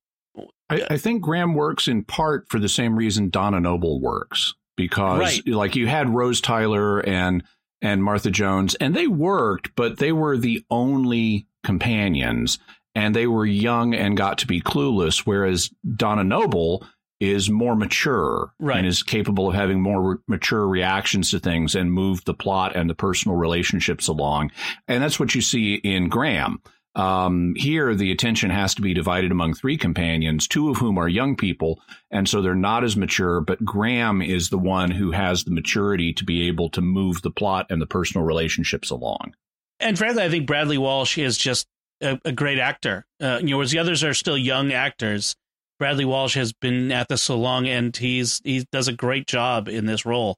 I, I think Graham works in part for the same reason Donna Noble works. Because right. like you had Rose Tyler and and Martha Jones, and they worked, but they were the only companions and they were young and got to be clueless, whereas Donna Noble is more mature right. and is capable of having more re- mature reactions to things and move the plot and the personal relationships along. And that's what you see in Graham. Um, here, the attention has to be divided among three companions, two of whom are young people, and so they're not as mature. But Graham is the one who has the maturity to be able to move the plot and the personal relationships along. And frankly, I think Bradley Walsh is just a, a great actor. Uh, you know, whereas the others are still young actors, Bradley Walsh has been at this so long, and he's he does a great job in this role.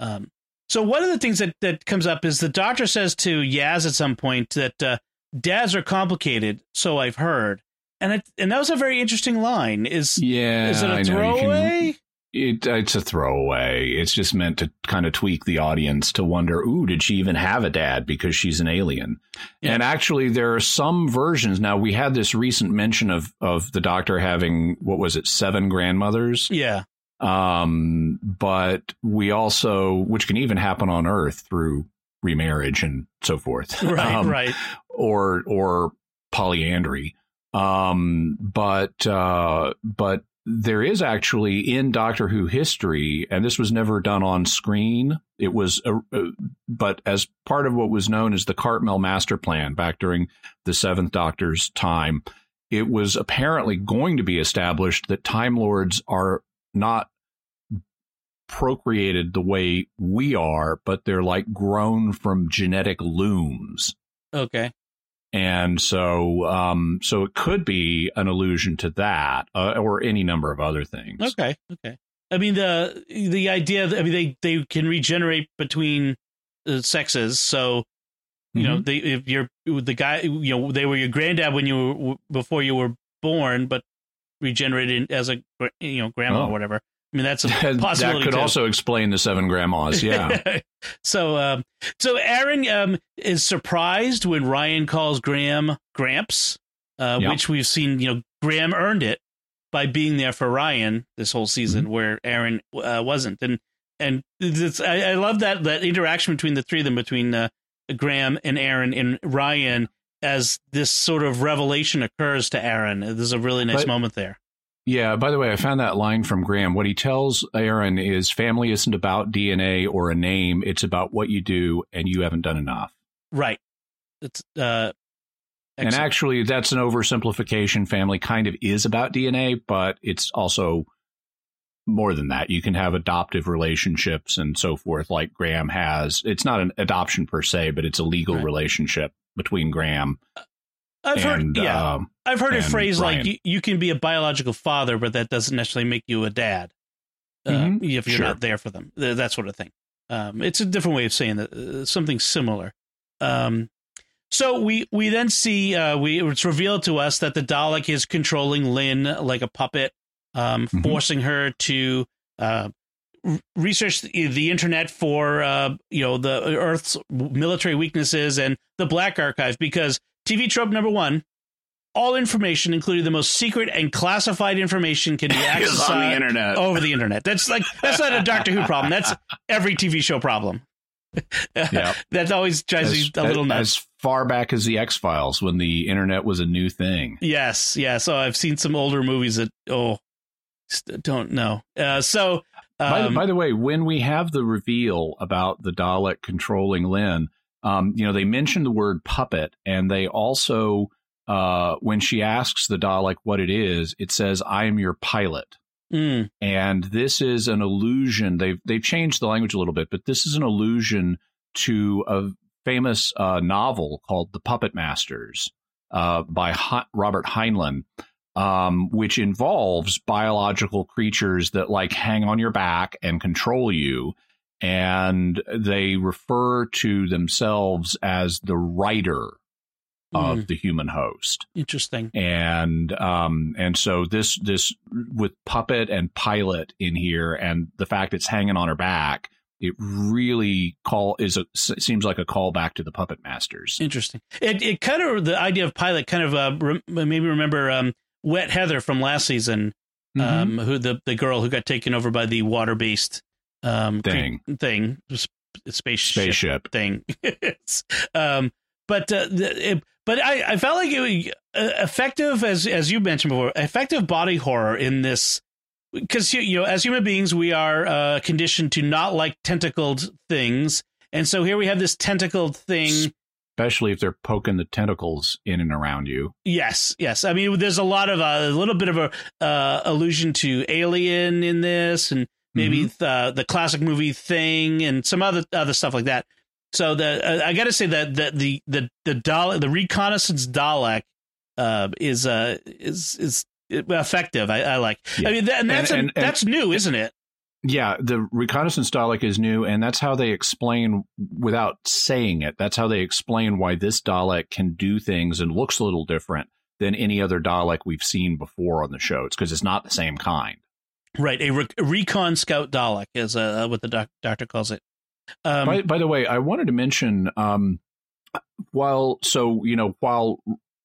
Um, so one of the things that that comes up is the doctor says to Yaz at some point that. Uh, Dads are complicated, so I've heard, and it, and that was a very interesting line. Is yeah, is it a throwaway? It, it's a throwaway. It's just meant to kind of tweak the audience to wonder, ooh, did she even have a dad because she's an alien? Yeah. And actually, there are some versions. Now we had this recent mention of of the doctor having what was it, seven grandmothers? Yeah. Um, but we also, which can even happen on Earth through remarriage and so forth. Right. Um, right. Or or polyandry. Um, but uh, but there is actually in Doctor Who history, and this was never done on screen. It was a, a, but as part of what was known as the Cartmel Master Plan back during the Seventh Doctor's time, it was apparently going to be established that Time Lords are not procreated the way we are, but they're like grown from genetic looms. Okay. And so um, so it could be an allusion to that uh, or any number of other things. Okay. Okay. I mean, the the idea that I mean, they, they can regenerate between uh, sexes. So, you mm-hmm. know, they if you're the guy, you know, they were your granddad when you were before you were born, but regenerated as a, you know, grandma oh. or whatever. I mean, that's a possibility. That could too. also explain the seven grandmas. Yeah. so um, so Aaron um, is surprised when Ryan calls Graham Gramps, uh, yep. which we've seen, you know, Graham earned it by being there for Ryan this whole season mm-hmm. where Aaron uh, wasn't. And and it's, I, I love that that interaction between the three of them, between uh, Graham and Aaron and Ryan, as this sort of revelation occurs to Aaron. There's a really nice but- moment there. Yeah, by the way, I found that line from Graham. What he tells Aaron is family isn't about D N A or a name. It's about what you do, and you haven't done enough. Right. It's uh, Excellent. And actually, that's an oversimplification. Family kind of is about D N A, but it's also more than that. You can have adoptive relationships and so forth, like Graham has. It's not an adoption per se, but it's a legal right. relationship between Graham. I've and, heard, yeah, um, I've heard a phrase Brian. like you, you can be a biological father, but that doesn't necessarily make you a dad uh, mm-hmm. if you're sure. not there for them. That sort of thing. Um, it's a different way of saying that. Uh, something similar. Um, so we we then see uh, we it's revealed to us that the Dalek is controlling Lynn like a puppet. Um, mm-hmm. forcing her to uh, research the, the internet for, uh, you know, the Earth's military weaknesses and the Black Archive, because T V trope number one, all information, including the most secret and classified information, can be accessed on the internet. over the internet. That's like that's not a Doctor Who problem. That's every T V show problem. Yep. That always drives as, me a little nuts. As far back as the X-Files, when the internet was a new thing. Yes. Yeah. So I've seen some older movies that, oh. don't know. Uh, so, um, by, the, by the way, when we have the reveal about the Dalek controlling Lynn, um, you know, they mention the word puppet, and they also, uh, when she asks the Dalek what it is, it says, "I am your pilot." Mm. And this is an allusion. They've they've changed the language a little bit, but this is an allusion to a famous uh, novel called "The Puppet Masters" uh, by H- Robert Heinlein. Um, which involves biological creatures that like hang on your back and control you. And they refer to themselves as the writer of mm. the human host. Interesting. And um, and so this this with puppet and pilot in here, and the fact it's hanging on her back, it really call is a seems like a callback to the Puppet Masters. Interesting. It it kind of the idea of pilot kind of uh, re- maybe remember. Um, Wet Heather from last season, um, mm-hmm. who the, the girl who got taken over by the water based um, thing thing spaceship, spaceship. thing. um, but uh, the, it, but I, I felt like it uh, effective as as you mentioned before, effective body horror in this, because you, you know, as human beings we are uh, conditioned to not like tentacled things, and so here we have this tentacled thing. Sp- Especially if they're poking the tentacles in and around you. Yes, yes. I mean, there's a lot of uh, a little bit of a uh, allusion to Alien in this, and maybe mm-hmm. the the classic movie Thing, and some other other stuff like that. So the uh, I got to say that the the the the, Dalek, the reconnaissance Dalek uh, is uh, is is effective. I, I like. Yeah. I mean, that, and that's and, a, and, and, that's new, isn't it? Yeah, the reconnaissance Dalek is new, and that's how they explain, without saying it, that's how they explain why this Dalek can do things and looks a little different than any other Dalek we've seen before on the show. It's because it's not the same kind. Right, a, re- a recon scout Dalek is uh, what the doc- doctor calls it. Um, by, by the way, I wanted to mention, um, while, so, you know, while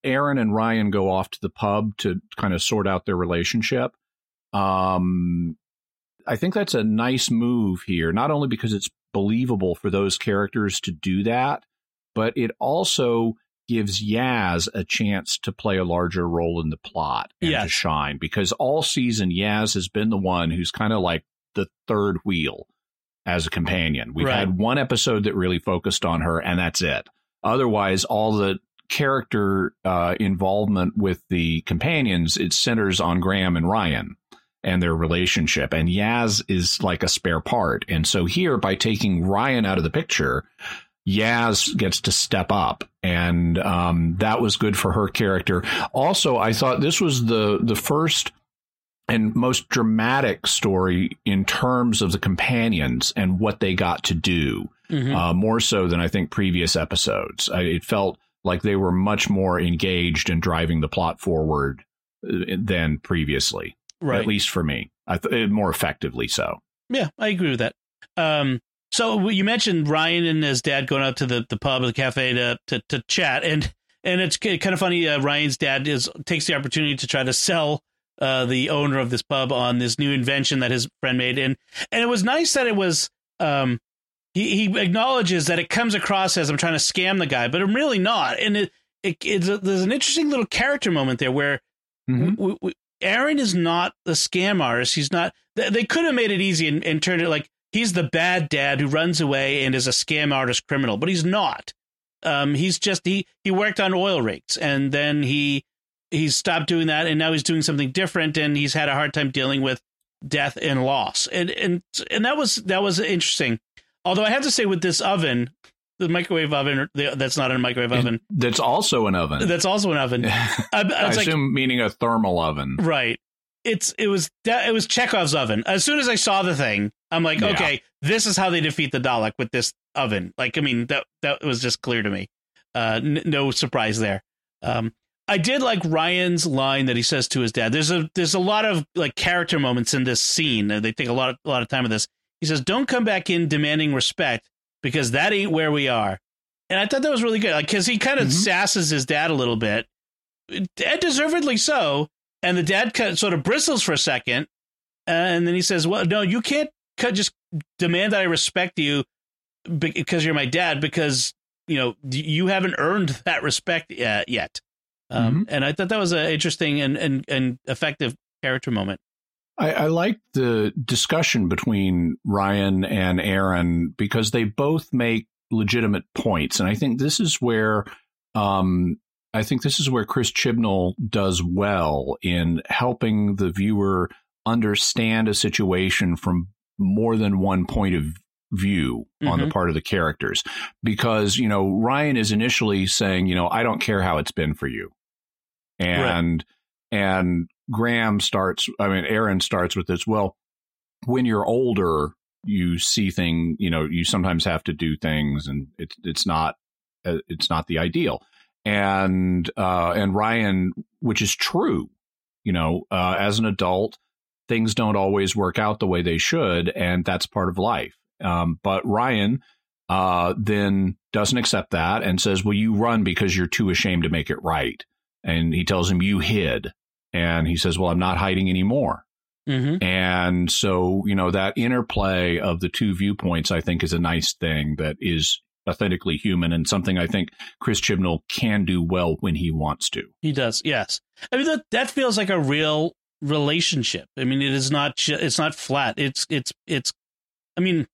Aaron and Ryan go off to the pub to kind of sort out their relationship, um... I think that's a nice move here, not only because it's believable for those characters to do that, but it also gives Yaz a chance to play a larger role in the plot and yes. to shine, because all season Yaz has been the one who's kind of like the third wheel as a companion. We've right. had one episode that really focused on her, and that's it. Otherwise, all the character uh, involvement with the companions, it centers on Graham and Ryan and their relationship, and Yaz is like a spare part. And so here, by taking Ryan out of the picture, Yaz gets to step up, and um, that was good for her character. Also, I thought this was the the first and most dramatic story in terms of the companions and what they got to do, mm-hmm. uh, more so than I think previous episodes. I, it felt like they were much more engaged in driving the plot forward than previously. Right. At least for me, I th- more effectively so. Yeah, I agree with that. Um, so you mentioned Ryan and his dad going out to the, the pub or the cafe to, to, to chat. And and it's kind of funny. Uh, Ryan's dad is takes the opportunity to try to sell uh, the owner of this pub on this new invention that his friend made. And, and it was nice that it was um, he, he acknowledges that it comes across as I'm trying to scam the guy, but I'm really not. And it, it it's a, there's an interesting little character moment there where mm-hmm. we, we, Aaron is not the scam artist. He's not. They could have made it easy and, and turned it like he's the bad dad who runs away and is a scam artist criminal, but he's not. Um, he's just he he worked on oil rigs, and then he he stopped doing that, and now he's doing something different, and he's had a hard time dealing with death and loss, and and and that was that was interesting. Although I have to say, with this oven, the microwave oven, the, that's not a microwave oven. It, that's also an oven. That's also an oven. I, I, I like, assume meaning a thermal oven, right? It's it was it was Chekhov's oven. As soon as I saw the thing, I'm like, yeah. Okay, this is how they defeat the Dalek, with this oven. Like, I mean, that that was just clear to me. Uh, n- no surprise there. Um, I did like Ryan's line that he says to his dad. There's a there's a lot of like character moments in this scene. They take a lot of, a lot of time with this. He says, "Don't come back in demanding respect, because that ain't where we are." And I thought that was really good, like, because he kind of mm-hmm. sasses his dad a little bit, and deservedly so. And the dad kind of sort of bristles for a second, and then he says, "Well, no, you can't just demand that I respect you because you're my dad, because, you know, you haven't earned that respect yet." Um, mm-hmm. And I thought that was an interesting and, and, and effective character moment. I, I like the discussion between Ryan and Aaron, because they both make legitimate points. And I think this is where um, I think this is where Chris Chibnall does well in helping the viewer understand a situation from more than one point of view mm-hmm. on the part of the characters, because, you know, Ryan is initially saying, you know, I don't care how it's been for you. And right. and Graham starts, I mean, Aaron starts with this. Well, when you're older, you see thing, you know, you sometimes have to do things, and it's it's not it's not the ideal. And uh, and Ryan, which is true, you know, uh, as an adult, things don't always work out the way they should. And that's part of life. Um, but Ryan uh, then doesn't accept that and says, well, you run because you're too ashamed to make it right. And he tells him, you hid. And he says, well, I'm not hiding anymore. Mm-hmm. And so, you know, that interplay of the two viewpoints, I think, is a nice thing that is authentically human, and something I think Chris Chibnall can do well when he wants to. He does. Yes. I mean, that, that feels like a real relationship. I mean, it is not, it's not flat. It's, it's, it's, I mean,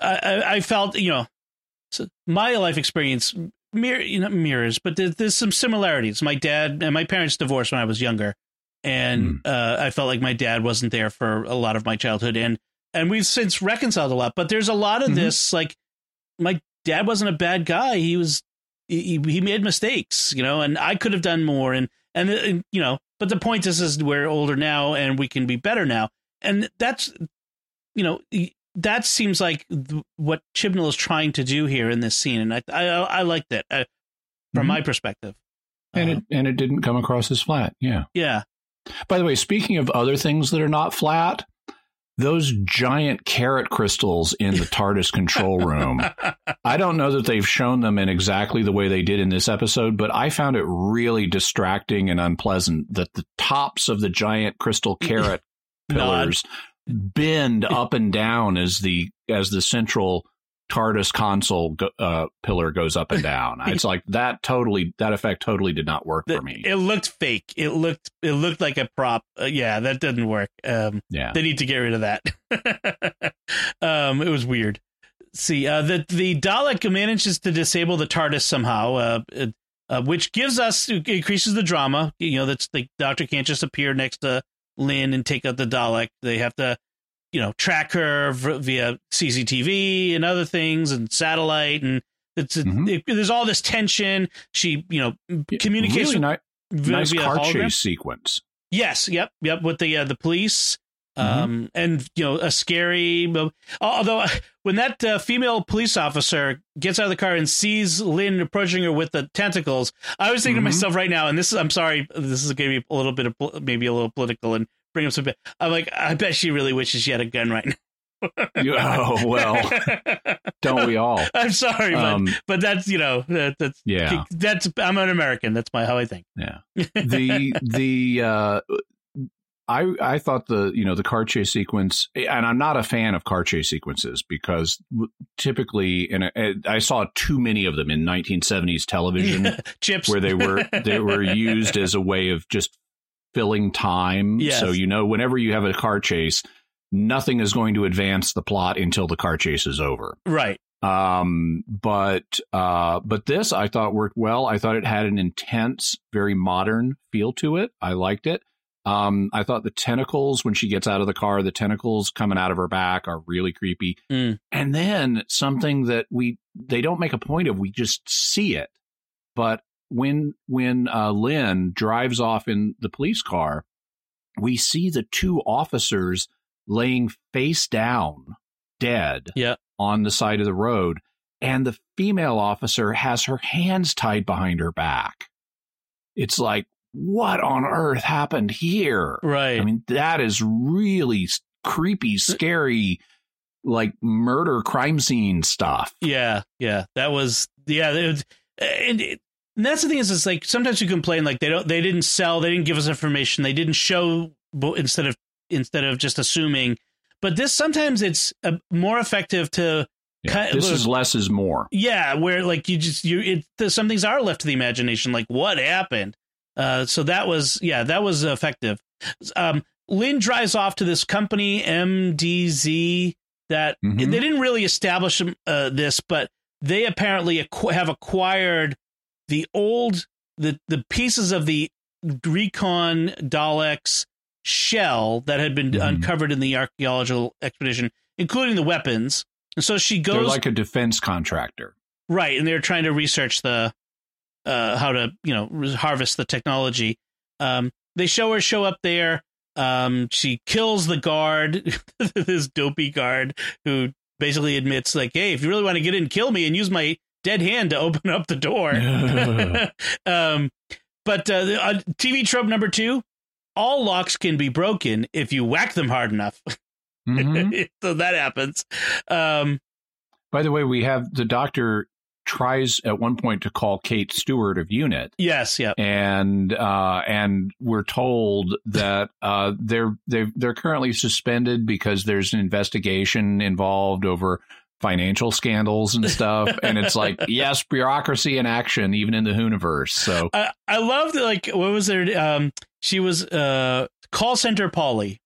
I, I felt, you know, my life experience mirror, you know, mirrors, but there, there's some similarities. My dad and my parents divorced when I was younger, and mm. uh, I felt like my dad wasn't there for a lot of my childhood. And, and we've since reconciled a lot, but there's a lot of mm-hmm. this, like, my dad wasn't a bad guy. He was, he, he made mistakes, you know, and I could have done more. And, and, and, you know, but the point is, is we're older now and we can be better now. And that's, you know, that seems like th- what Chibnall is trying to do here in this scene. And I, I, I like that uh, from mm-hmm. my perspective. And um, it, and it didn't come across as flat. Yeah. Yeah. By the way, speaking of other things that are not flat, those giant carrot crystals in the TARDIS control room. I don't know that they've shown them in exactly the way they did in this episode, but I found it really distracting and unpleasant that the tops of the giant crystal carrot pillars bend up and down as the as the central TARDIS console go, uh, pillar goes up and down. It's like that totally that effect totally did not work the, for me. It looked fake. It looked it looked like a prop. Uh, yeah, that doesn't work. Um, yeah, they need to get rid of that. um, it was weird. See, uh, the the Dalek manages to disable the TARDIS somehow, uh, uh, which gives us increases the drama. You know, that's the Doctor can't just appear next to Lynn and take out the Dalek. They have to, you know, track her via C C T V and other things and satellite. And it's, mm-hmm. it, there's all this tension. She, you know, communicates. Really nice, via, nice via car hologram. Chase sequence. Yes. Yep. Yep. With the, uh, the police mm-hmm. um, and, you know, a scary, although when that uh, female police officer gets out of the car and sees Lynn approaching her with the tentacles, I was thinking mm-hmm. to myself right now, and this is, I'm sorry, this is going to be a little bit of maybe a little political and, bring up some bit. I'm like, I bet she really wishes she had a gun right now. Oh, well, don't we all? I'm sorry, um, but but that's, you know, that, that's yeah, that's I'm an American. That's my how I think. Yeah. The the uh, I I thought the you know the car chase sequence, and I'm not a fan of car chase sequences because typically, and I saw too many of them in nineteen seventies television, Chips, where they were they were used as a way of just filling time. Yes. So, you know, whenever you have a car chase, nothing is going to advance the plot until the car chase is over. Right. Um, but uh, but this I thought worked well. I thought it had an intense, very modern feel to it. I liked it. Um, I thought the tentacles, when she gets out of the car, the tentacles coming out of her back are really creepy. Mm. And then something that we they don't make a point of, we just see it. But when when uh, Lynn drives off in the police car, we see the two officers laying face down, dead, yeah. on the side of the road. And the female officer has her hands tied behind her back. It's like, what on earth happened here? Right. I mean, that is really creepy, scary, like murder crime scene stuff. Yeah. Yeah. That was, yeah. It was, and, it, and that's the thing is, it's like, sometimes you complain, like they don't, they didn't sell, they didn't give us information. They didn't show instead of, instead of just assuming, but this, sometimes it's a, more effective to. Yeah, cut, this look, is less is more. Yeah. Where like you just, you, it, some things are left to the imagination. Like what happened? Uh, so that was, yeah, that was effective. Um, Lynn drives off to this company, M D Z, that mm-hmm. they didn't really establish uh, this, but they apparently acqu- have acquired the old, the, the pieces of the recon Daleks shell that had been mm-hmm. uncovered in the archaeological expedition, including the weapons. And so she goes. They're like a defense contractor. Right. And they're trying to research the. Uh, how to, you know, harvest the technology. Um, they show her show up there. Um, she kills the guard, this dopey guard who basically admits like, hey, if you really want to get in, kill me and use my dead hand to open up the door. um, but uh, the, uh, T V trope number two, all locks can be broken if you whack them hard enough. mm-hmm. So that happens. Um, By the way, we have the doctor tries at one point to call Kate Stewart of UNIT. Yes, yeah. And uh, and we're told that uh, they're they're they're currently suspended because there's an investigation involved over financial scandals and stuff. And it's like, yes, bureaucracy in action, even in the Hooniverse. So I, I love that. Like, what was there? Um, she was uh, call center Polly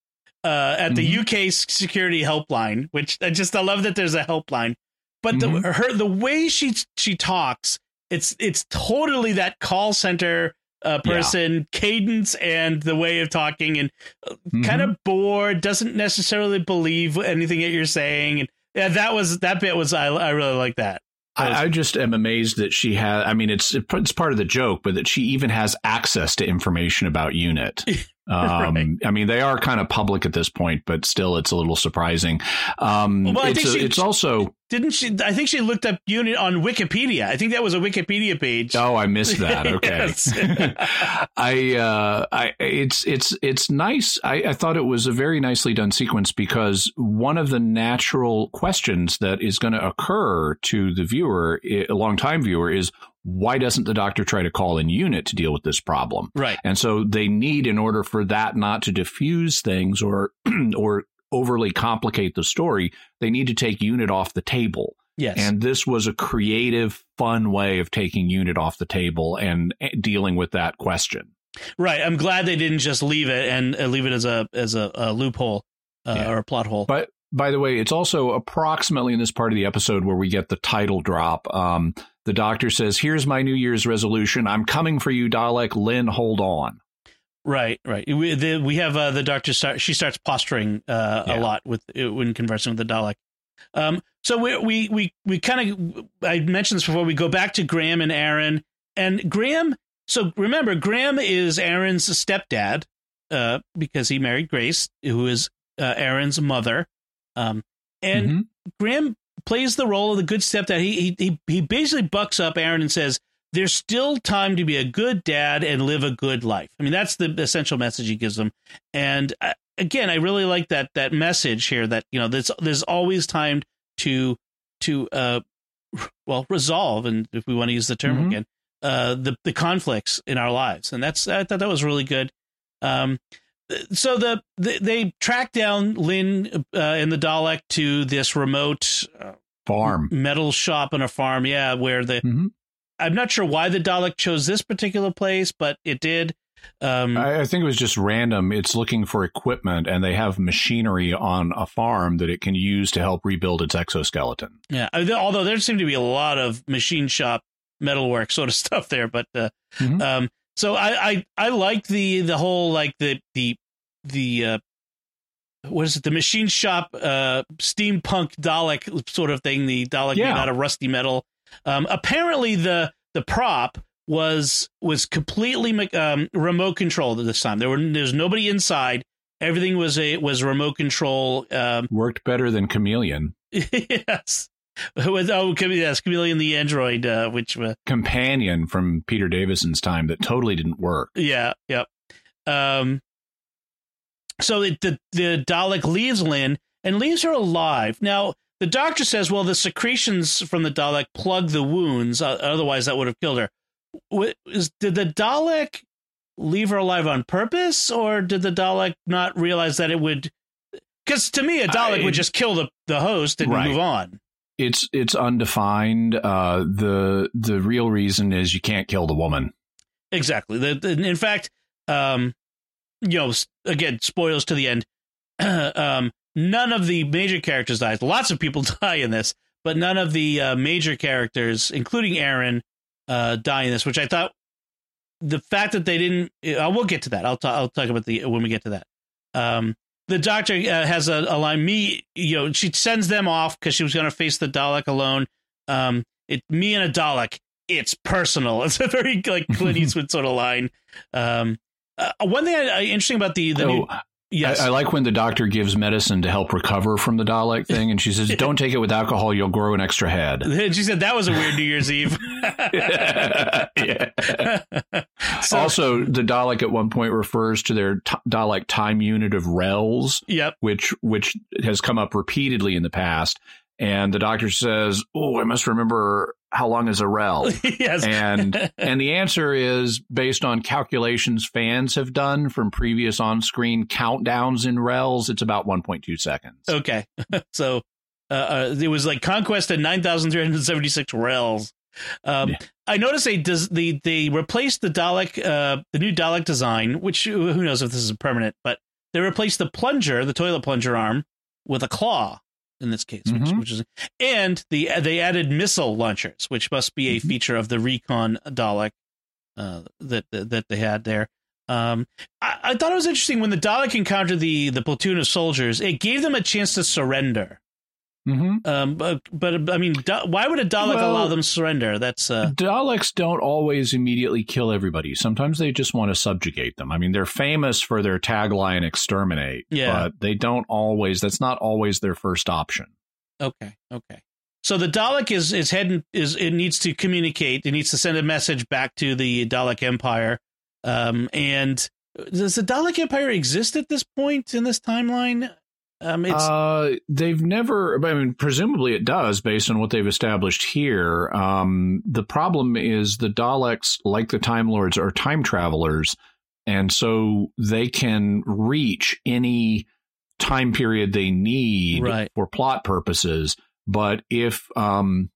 uh, at the mm-hmm. U K security helpline, which I just I love that there's a helpline. But the mm-hmm. her the way she she talks, it's it's totally that call center uh, person yeah. cadence and the way of talking and mm-hmm. kind of bored, doesn't necessarily believe anything that you're saying. And yeah, that was that bit was I, I really like that. that I, I just am amazed that she has. I mean, it's it's part of the joke, but that she even has access to information about UNIT. Um, right. I mean, they are kind of public at this point, but still, it's a little surprising. Um, well, I it's, think she, a, it's also didn't she? I think she looked up UNIT on Wikipedia. I think that was a Wikipedia page. Oh, I missed that. OK, I, uh, I it's it's it's nice. I, I thought it was a very nicely done sequence because one of the natural questions that is going to occur to the viewer, a longtime viewer, is, why doesn't the doctor try to call in UNIT to deal with this problem? Right. And so they need, in order for that not to diffuse things or or overly complicate the story, they need to take UNIT off the table. Yes. And this was a creative, fun way of taking UNIT off the table and dealing with that question. Right. I'm glad they didn't just leave it and leave it as a as a, a loophole uh, yeah. or a plot hole. But by the way, it's also approximately in this part of the episode where we get the title drop. Um, the doctor says, here's my New Year's resolution. I'm coming for you, Dalek. Lynn, hold on. Right, right. We, the, we have uh, the doctor. Start, she starts posturing uh, yeah. a lot with when conversing with the Dalek. Um, so we we we, we kind of I mentioned this before. We go back to Graham and Aaron and Graham. So remember, Graham is Aaron's stepdad uh, because he married Grace, who is uh, Aaron's mother. Um, and mm-hmm. Graham plays the role of the good stepdad. He, he, he basically bucks up Aaron and says, there's still time to be a good dad and live a good life. I mean, that's the essential message he gives them. And uh, again, I really like that, that message here that, you know, there's, there's always time to, to, uh, well, resolve. And if we want to use the term mm-hmm. again, uh, the, the conflicts in our lives. And that's, I thought that was really good. Um, So the, the they track down Lynn uh, and the Dalek to this remote uh, farm metal shop on a farm. Yeah, where the mm-hmm. I'm not sure why the Dalek chose this particular place, but it did. Um, I, I think it was just random. It's looking for equipment, and they have machinery on a farm that it can use to help rebuild its exoskeleton. Yeah, although there seemed to be a lot of machine shop metalwork sort of stuff there. But uh, mm-hmm. um, so I, I I like the the whole like the the the uh, what is it? The machine shop uh, steampunk Dalek sort of thing. The Dalek yeah. made out of rusty metal. Um, apparently, the the prop. was was completely um, remote controlled at this time. There were there's nobody inside. Everything was a was remote control. Um, Worked better than Chameleon. yes, with oh yes, Chameleon the android, uh, which uh, companion from Peter Davison's time that totally didn't work. Yeah, yep. Um, so it, the the Dalek leaves Lynn and leaves her alive. Now the doctor says, "Well, the secretions from the Dalek plug the wounds. Uh, otherwise, that would have killed her." Is, did the Dalek leave her alive on purpose, or did the Dalek not realize that it would? Because to me, a Dalek I, would just kill the, the host and right. move on. It's it's undefined. Uh, the the real reason is you can't kill the woman. Exactly. The, the, in fact, um, you know, again, spoilers to the end. um, none of the major characters die. Lots of people die in this, but none of the uh, major characters, including Aaron. Uh, die in this, which I thought the fact that they didn't. I will get to that. I'll talk. I'll talk about the when we get to that. Um, the doctor uh, has a, a line. Me, you know, she sends them off because she was going to face the Dalek alone. Um, it me and a Dalek. It's personal. It's a very like Clint Eastwood sort of line. Um, uh, one thing I, I, interesting about the the. Oh. New, Yes. I, I like when the doctor gives medicine to help recover from the Dalek thing. And she says, don't take it with alcohol. You'll grow an extra head. And she said that was a weird New Year's Eve. yeah. Yeah. So, also, the Dalek at one point refers to their t- Dalek time unit of R E Ls, yep. which which has come up repeatedly in the past. And the doctor says, oh, I must remember how long is a R E L. yes. And and the answer is based on calculations fans have done from previous on-screen countdowns in R E Ls. It's about one point two seconds. OK, so uh, uh, it was like Conquest and nine thousand three hundred seventy-six R E Ls. Um, yeah. I noticed they does the they replaced the Dalek, uh, the new Dalek design, which who knows if this is permanent, but they replaced the plunger, the toilet plunger arm with a claw. In this case, which, mm-hmm. which is, and the they added missile launchers, which must be a feature of the recon Dalek uh, that that they had there. Um, I, I thought it was interesting when the Dalek encountered the the platoon of soldiers; it gave them a chance to surrender. Mm-hmm. Um, but, but I mean, da- why would a Dalek well, allow them surrender? That's uh... Daleks don't always immediately kill everybody. Sometimes they just want to subjugate them. I mean, they're famous for their tagline "Exterminate," yeah. but they don't always. That's not always their first option. Okay, okay. So the Dalek is is heading is it needs to communicate. It needs to send a message back to the Dalek Empire. Um, and does the Dalek Empire exist at this point in this timeline? Um, it's... Uh, they've never, I mean, presumably it does based on what they've established here. Um, the problem is the Daleks, like the Time Lords, are time travelers. And so they can reach any time period they need right. for plot purposes. But if um,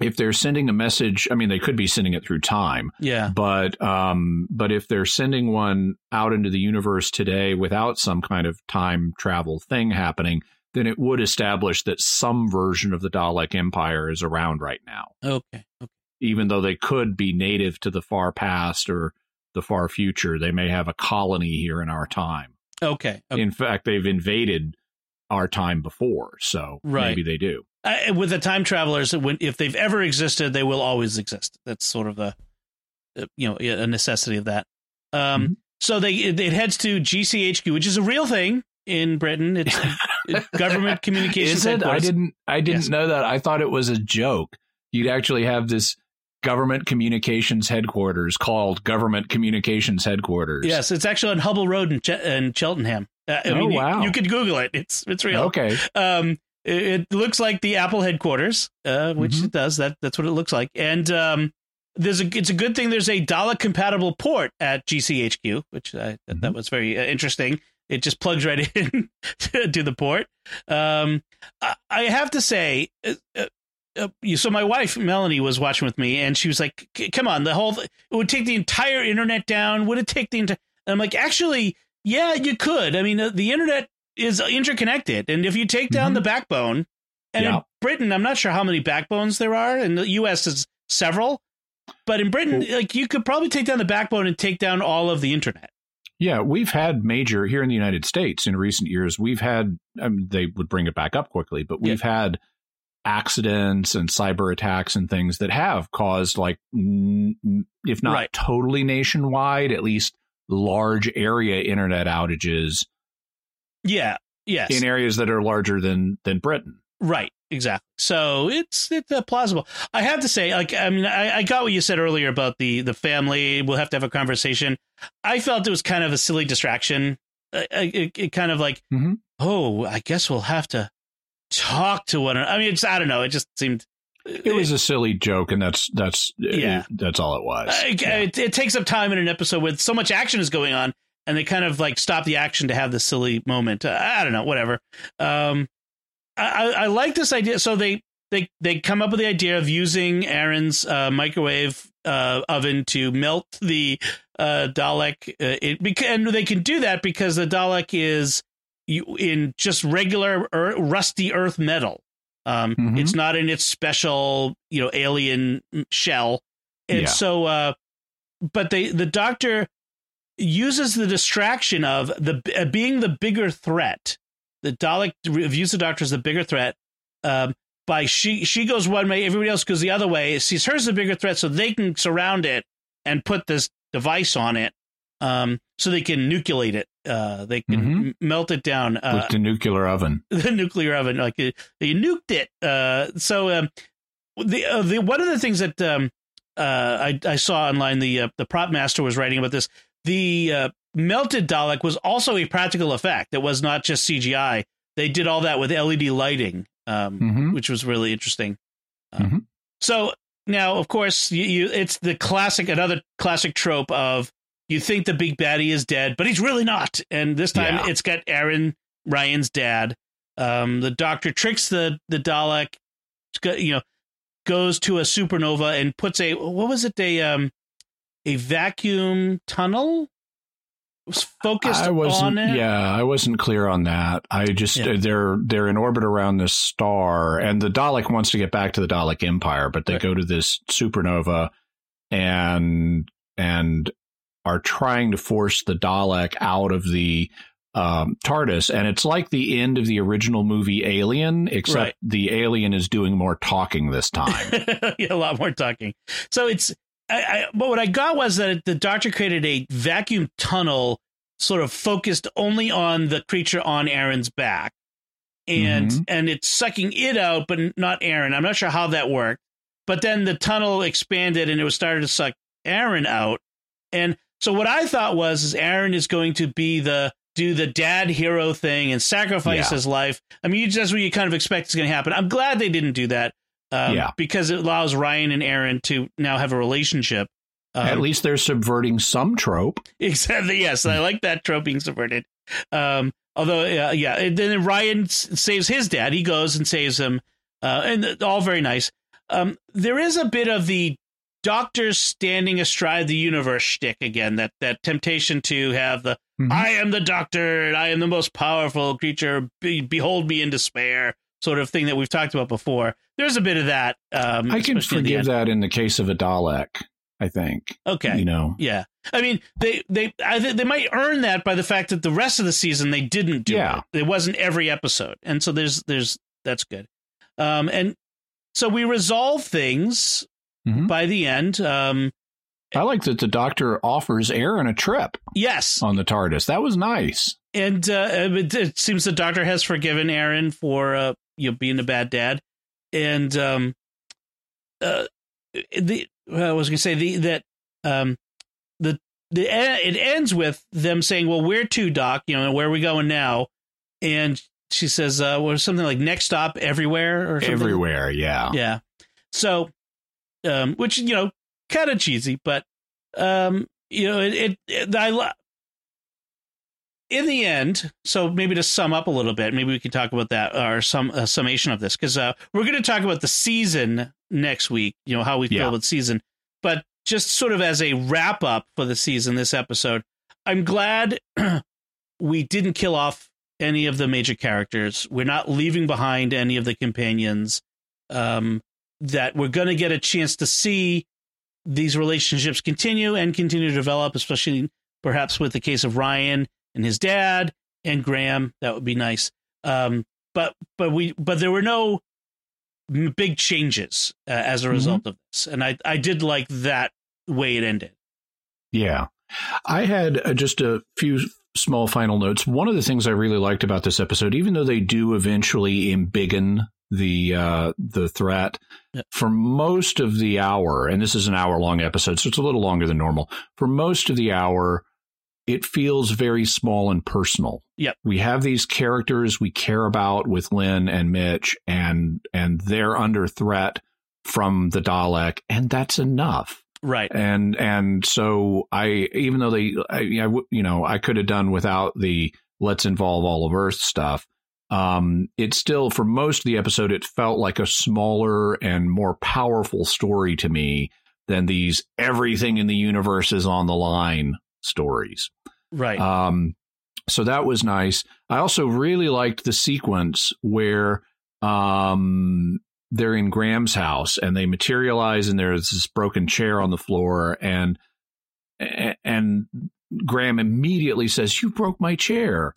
if they're sending a message, I mean, they could be sending it through time. Yeah. But um, but if they're sending one out into the universe today without some kind of time travel thing happening, then it would establish that some version of the Dalek Empire is around right now. Okay. okay. Even though they could be native to the far past or the far future, they may have a colony here in our time. Okay. okay. In fact, they've invaded our time before, so right. maybe they do. I, with the time travelers, when, if they've ever existed, they will always exist. That's sort of the, you know, a necessity of that. Um, mm-hmm. So they it, it heads to G C H Q, which is a real thing in Britain. It's government communications. Is it? I didn't. I didn't yes. know that. I thought it was a joke. You'd actually have this government communications headquarters called Government Communications Headquarters. Yes, it's actually on Hubble Road in, Ch- in Cheltenham. Uh, I oh mean, wow! You, you could Google it. It's it's real. Okay. Um, It looks like the Apple headquarters, uh, which mm-hmm. it does. That that's what it looks like. And um, there's a it's a good thing there's a Dalek compatible port at G C H Q, which I mm-hmm. that was very uh, interesting. It just plugs right in to, to the port. Um, I, I have to say, uh, uh, so my wife Melanie was watching with me, and she was like, "Come on, the whole th- it would take the entire internet down. Would it take the entire?" And I'm like, actually, yeah, you could. I mean, the, the internet is interconnected. And if you take down mm-hmm. the backbone, and yeah. in Britain, I'm not sure how many backbones there are. In the U S is several. But in Britain, well, like, you could probably take down the backbone and take down all of the internet. Yeah, we've had major here in the United States in recent years. We've had, I mean, they would bring it back up quickly, but we've yeah. had accidents and cyber attacks and things that have caused, like, if not right. totally nationwide, at least large area internet outages. Yeah. Yes. In areas that are larger than than Britain. Right. Exactly. So it's it's uh, plausible. I have to say, like, I mean, I, I got what you said earlier about the the family. We'll have to have a conversation. I felt it was kind of a silly distraction. Uh, it, it kind of like, mm-hmm. oh, I guess we'll have to talk to one another. I mean, it's, I don't know. It just seemed it, it was a silly joke. And that's that's yeah. it, that's all it was. I, yeah. it, it takes up time in an episode with so much action is going on. And they kind of like stop the action to have this silly moment. Uh, I don't know. Whatever. Um I, I like this idea. So they, they they come up with the idea of using Aaron's uh, microwave uh, oven to melt the uh, Dalek. Uh, it, and they can do that because the Dalek is in just regular earth, rusty earth metal. Um, mm-hmm. It's not in its special, you know, alien shell. And yeah. so uh, but they the doctor uses the distraction of the uh, being the bigger threat. The Dalek views the doctor as the bigger threat um, by she she goes one way. Everybody else goes the other way. It sees her as the bigger threat so they can surround it and put this device on it um, so they can nucleate it. Uh, they can mm-hmm. m- melt it down. Uh, With the nuclear oven. The nuclear oven. Like they nuked it. Uh, so um, the, uh, the one of the things that um, uh, I, I saw online, the uh, the prop master was writing about this. The uh, melted Dalek was also a practical effect. It was not just C G I. They did all that with L E D lighting, um, mm-hmm. which was really interesting. Um, mm-hmm. So now, of course, you, you, it's the classic, another classic trope of you think the big baddie is dead, but he's really not. And this time yeah. it's got Aaron, Ryan's dad. Um, the doctor tricks the, the Dalek, you know, goes to a supernova and puts a, what was it? A, um, a vacuum tunnel was focused I wasn't, on it. Yeah, I wasn't clear on that. I just yeah. they're they're in orbit around this star, and the Dalek wants to get back to the Dalek Empire, but they right. go to this supernova and and are trying to force the Dalek out of the um, TARDIS. And it's like the end of the original movie Alien, except right. the alien is doing more talking this time. yeah, a lot more talking. So it's. I, I, but what I got was that the doctor created a vacuum tunnel sort of focused only on the creature on Aaron's back and mm-hmm. and it's sucking it out, but not Aaron. I'm not sure how that worked. But then the tunnel expanded and it was started to suck Aaron out. And so what I thought was is Aaron is going to be the do the dad hero thing and sacrifice yeah. his life. I mean, you, that's what you kind of expect is going to happen. I'm glad they didn't do that. Um, yeah. Because it allows Ryan and Aaron to now have a relationship. Um, At least they're subverting some trope. Exactly. Yes. I like that trope being subverted. Um, although, uh, yeah. And then Ryan s- saves his dad. He goes and saves him. Uh, and all very nice. Um, there is a bit of the doctor standing astride the universe shtick again, that that temptation to have the mm-hmm. I am the doctor and I am the most powerful creature. Be- behold me in despair. Sort of thing that we've talked about before. There's a bit of that. Um, I can forgive in that in the case of a Dalek, I think. Okay. You know? Yeah. I mean, they they I th- they might earn that by the fact that the rest of the season they didn't do yeah. it. It wasn't every episode. And so there's there's that's good. Um, and so we resolve things mm-hmm. by the end. Um, I like that the doctor offers Aaron a trip. Yes. On the TARDIS. That was nice. And uh, it, it seems the doctor has forgiven Aaron for... Uh, you know, being a bad dad. And um, uh, the I was going to say the that um, the the it ends with them saying, well, where to, Doc? You know, where are we going now? And she says, uh, well, something like next stop everywhere or something. Everywhere. Yeah. Yeah. So um, which, you know, kind of cheesy, but, um, you know, it, it, it I love. In the end, so maybe to sum up a little bit, maybe we can talk about that or some uh, summation of this, because uh, we're going to talk about the season next week, you know, how we feel yeah. with season. But just sort of as a wrap up for the season, this episode, I'm glad we didn't kill off any of the major characters. We're not leaving behind any of the companions, um, that we're going to get a chance to see these relationships continue and continue to develop, especially perhaps with the case of Ryan and his dad and Graham. That would be nice. Um, but but we but there were no big changes uh, as a result mm-hmm. of this. And I, I did like that way it ended. Yeah, I had uh, just a few small final notes. One of the things I really liked about this episode, even though they do eventually embiggen the uh, the threat yeah. for most of the hour, and this is an hour long episode, so it's a little longer than normal. For most of the hour, it feels very small and personal. Yep. We have these characters we care about with Lynn and Mitch, and and they're under threat from the Dalek, and that's enough. Right. And and so I even though they I, I you know, I could have done without the let's involve all of Earth stuff. Um, it still for most of the episode, it felt like a smaller and more powerful story to me than these everything in the universe is on the line stories. Right. Um, so that was nice. I also really liked the sequence where um they're in Graham's house and they materialize and there's this broken chair on the floor and and Graham immediately says, you broke my chair.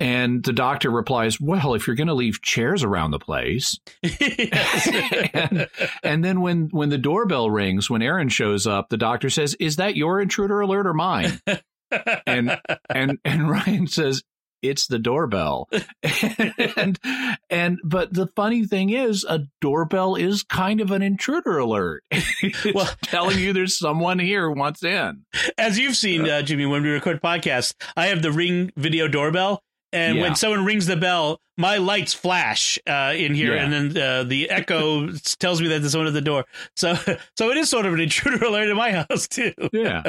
And the doctor replies, well, if you're going to leave chairs around the place. and, and then when when the doorbell rings, when Aaron shows up, the doctor says, is that your intruder alert or mine? and and and Ryan says, it's the doorbell. and and but the funny thing is, a doorbell is kind of an intruder alert. It's well, telling you there's someone here who wants in. As you've seen, uh, Jimmy, when we record podcasts, I have the Ring video doorbell. And yeah. when someone rings the bell, my lights flash uh, in here. Yeah. And then uh, the echo tells me that there's someone at the door. So so it is sort of an intruder alert in my house, too. Yeah.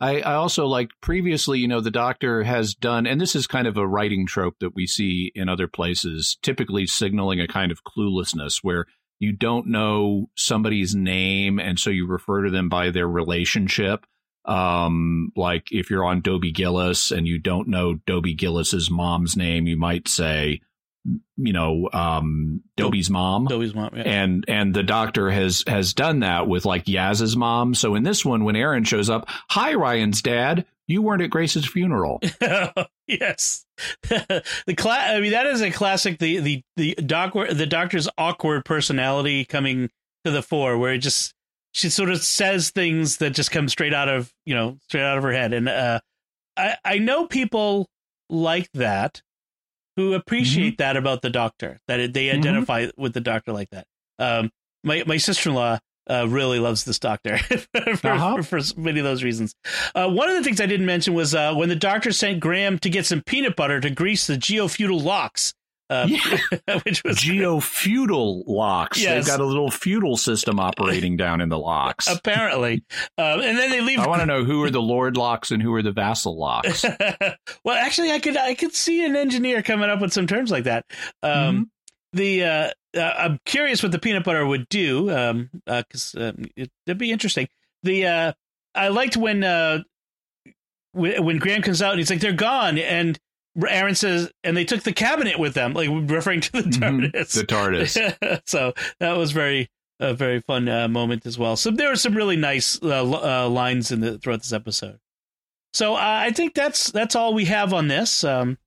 I, I also like previously, you know, the doctor has done, and this is kind of a writing trope that we see in other places, typically signaling a kind of cluelessness where you don't know somebody's name. And so you refer to them by their relationship. Um, like if you're on Dobie Gillis and you don't know Dobie Gillis's mom's name, you might say, you know, um, Dobie's mom. Dobie's mom, yeah. And and the doctor has has done that with like Yaz's mom. So in this one, when Aaron shows up, hi, Ryan's dad, you weren't at Grace's funeral. Yes. the cla- I mean, that is a classic. The the the doc the doctor's awkward personality coming to the fore, where it just she sort of says things that just come straight out of you know straight out of her head. And uh, I I know people like that. Who appreciate mm-hmm. that about the doctor, that they identify mm-hmm. with the doctor like that. Um, my my sister-in-law uh, really loves this doctor for, uh-huh. for, for many of those reasons. Uh, one of the things I didn't mention was uh, when the doctor sent Graham to get some peanut butter to grease the geofeudal locks. Uh, yeah. Which was geofeudal locks. Yes. They've got a little feudal system operating down in the locks. Apparently. um, and then they leave. I want to know who are the lord locks and who are the vassal locks. Well, actually, I could I could see an engineer coming up with some terms like that. Um, mm-hmm. The uh, uh, I'm curious what the peanut butter would do, because um, uh, um, it, it'd be interesting. The uh, I liked when uh, w- when Graham comes out and he's like, they're gone. And Aaron says, and they took the cabinet with them, like referring to the TARDIS. Mm-hmm. The TARDIS. So that was very, a uh, very fun uh, moment as well. So there were some really nice uh, uh, lines in the throughout this episode. So uh, I think that's that's all we have on this. Um,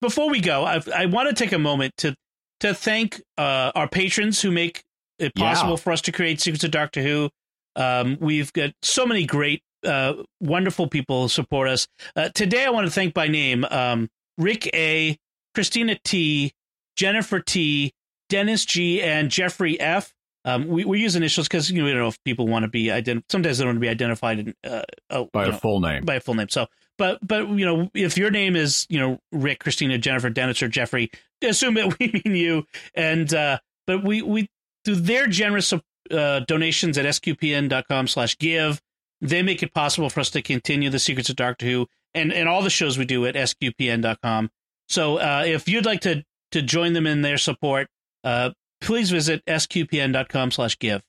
before we go, I've, I want to take a moment to to thank uh, our patrons who make it possible yeah. for us to create Secrets of Doctor Who. Um, we've got so many great, uh, wonderful people who support us. Uh, today, I want to thank by name. Um, Rick A, Christina T, Jennifer T, Dennis G, and Jeffrey F. Um, we, we use initials because you know, we don't know if people want to be identified. Sometimes they don't want to be identified in, uh, oh, by a know, full name. By a full name. So, but but you know, if your name is you know Rick, Christina, Jennifer, Dennis, or Jeffrey, assume that we mean you. And uh, but we we through their generous uh, donations at S Q P N dot com slash give, they make it possible for us to continue the Secrets of Doctor Who. And, and all the shows we do at S Q P N dot com. So uh, if you'd like to to join them in their support, uh, please visit S Q P N dot com slash give.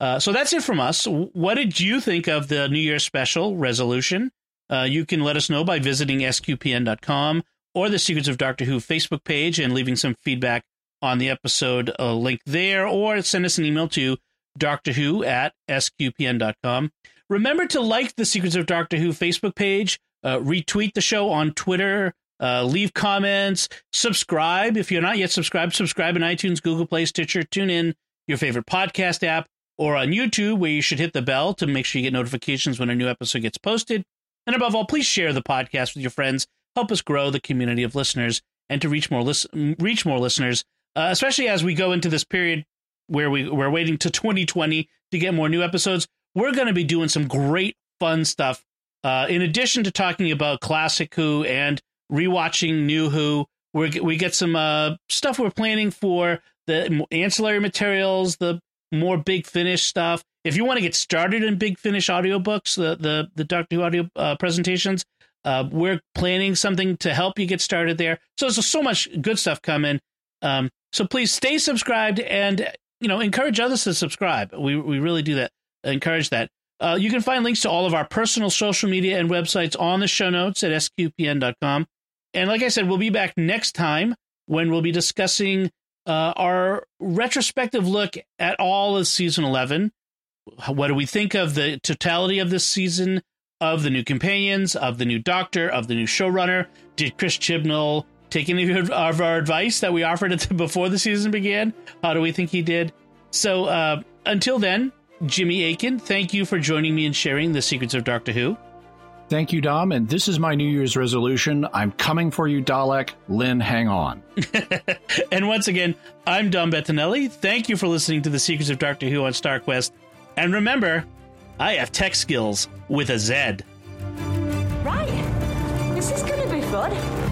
Uh, so that's it from us. What did you think of the New Year's special resolution? Uh, you can let us know by visiting S Q P N dot com or the Secrets of Doctor Who Facebook page and leaving some feedback on the episode uh, link there, or send us an email to Doctor Who at S Q P N dot com. Remember to like the Secrets of Doctor Who Facebook page, uh, retweet the show on Twitter, uh, leave comments, subscribe. If you're not yet subscribed, subscribe in iTunes, Google Play, Stitcher, TuneIn, your favorite podcast app, or on YouTube, where you should hit the bell to make sure you get notifications when a new episode gets posted. And above all, please share the podcast with your friends. Help us grow the community of listeners and to reach more lis- reach more listeners, uh, especially as we go into this period where we, we're waiting to twenty twenty to get more new episodes. We're going to be doing some great fun stuff. Uh, in addition to talking about classic Who and rewatching new Who, we're, we get some uh, stuff we're planning for the ancillary materials, the more Big Finish stuff. If you want to get started in Big Finish audiobooks, the the, the Doctor Who audio uh, presentations, uh, we're planning something to help you get started there. So there's so much good stuff coming. Um, so please stay subscribed and, you know, encourage others to subscribe. We we really do that. Encourage that. Uh, you can find links to all of our personal social media and websites on the show notes at S Q P N dot com. And like I said, we'll be back next time when we'll be discussing uh, our retrospective look at all of season eleven. What do we think of the totality of this season, of the new companions, of the new Doctor, of the new showrunner? Did Chris Chibnall take any of our advice that we offered it before the season began? How do we think he did? So uh, until then, Jimmy Akin, thank you for joining me and sharing the Secrets of Doctor Who. Thank you, Dom. And this is my New Year's resolution. I'm coming for you, Dalek. Lynn, hang on. And once again, I'm Dom Bettinelli. Thank you for listening to the Secrets of Doctor Who on Star Quest. And remember, I have tech skills with a Z. Right. This is going to be fun.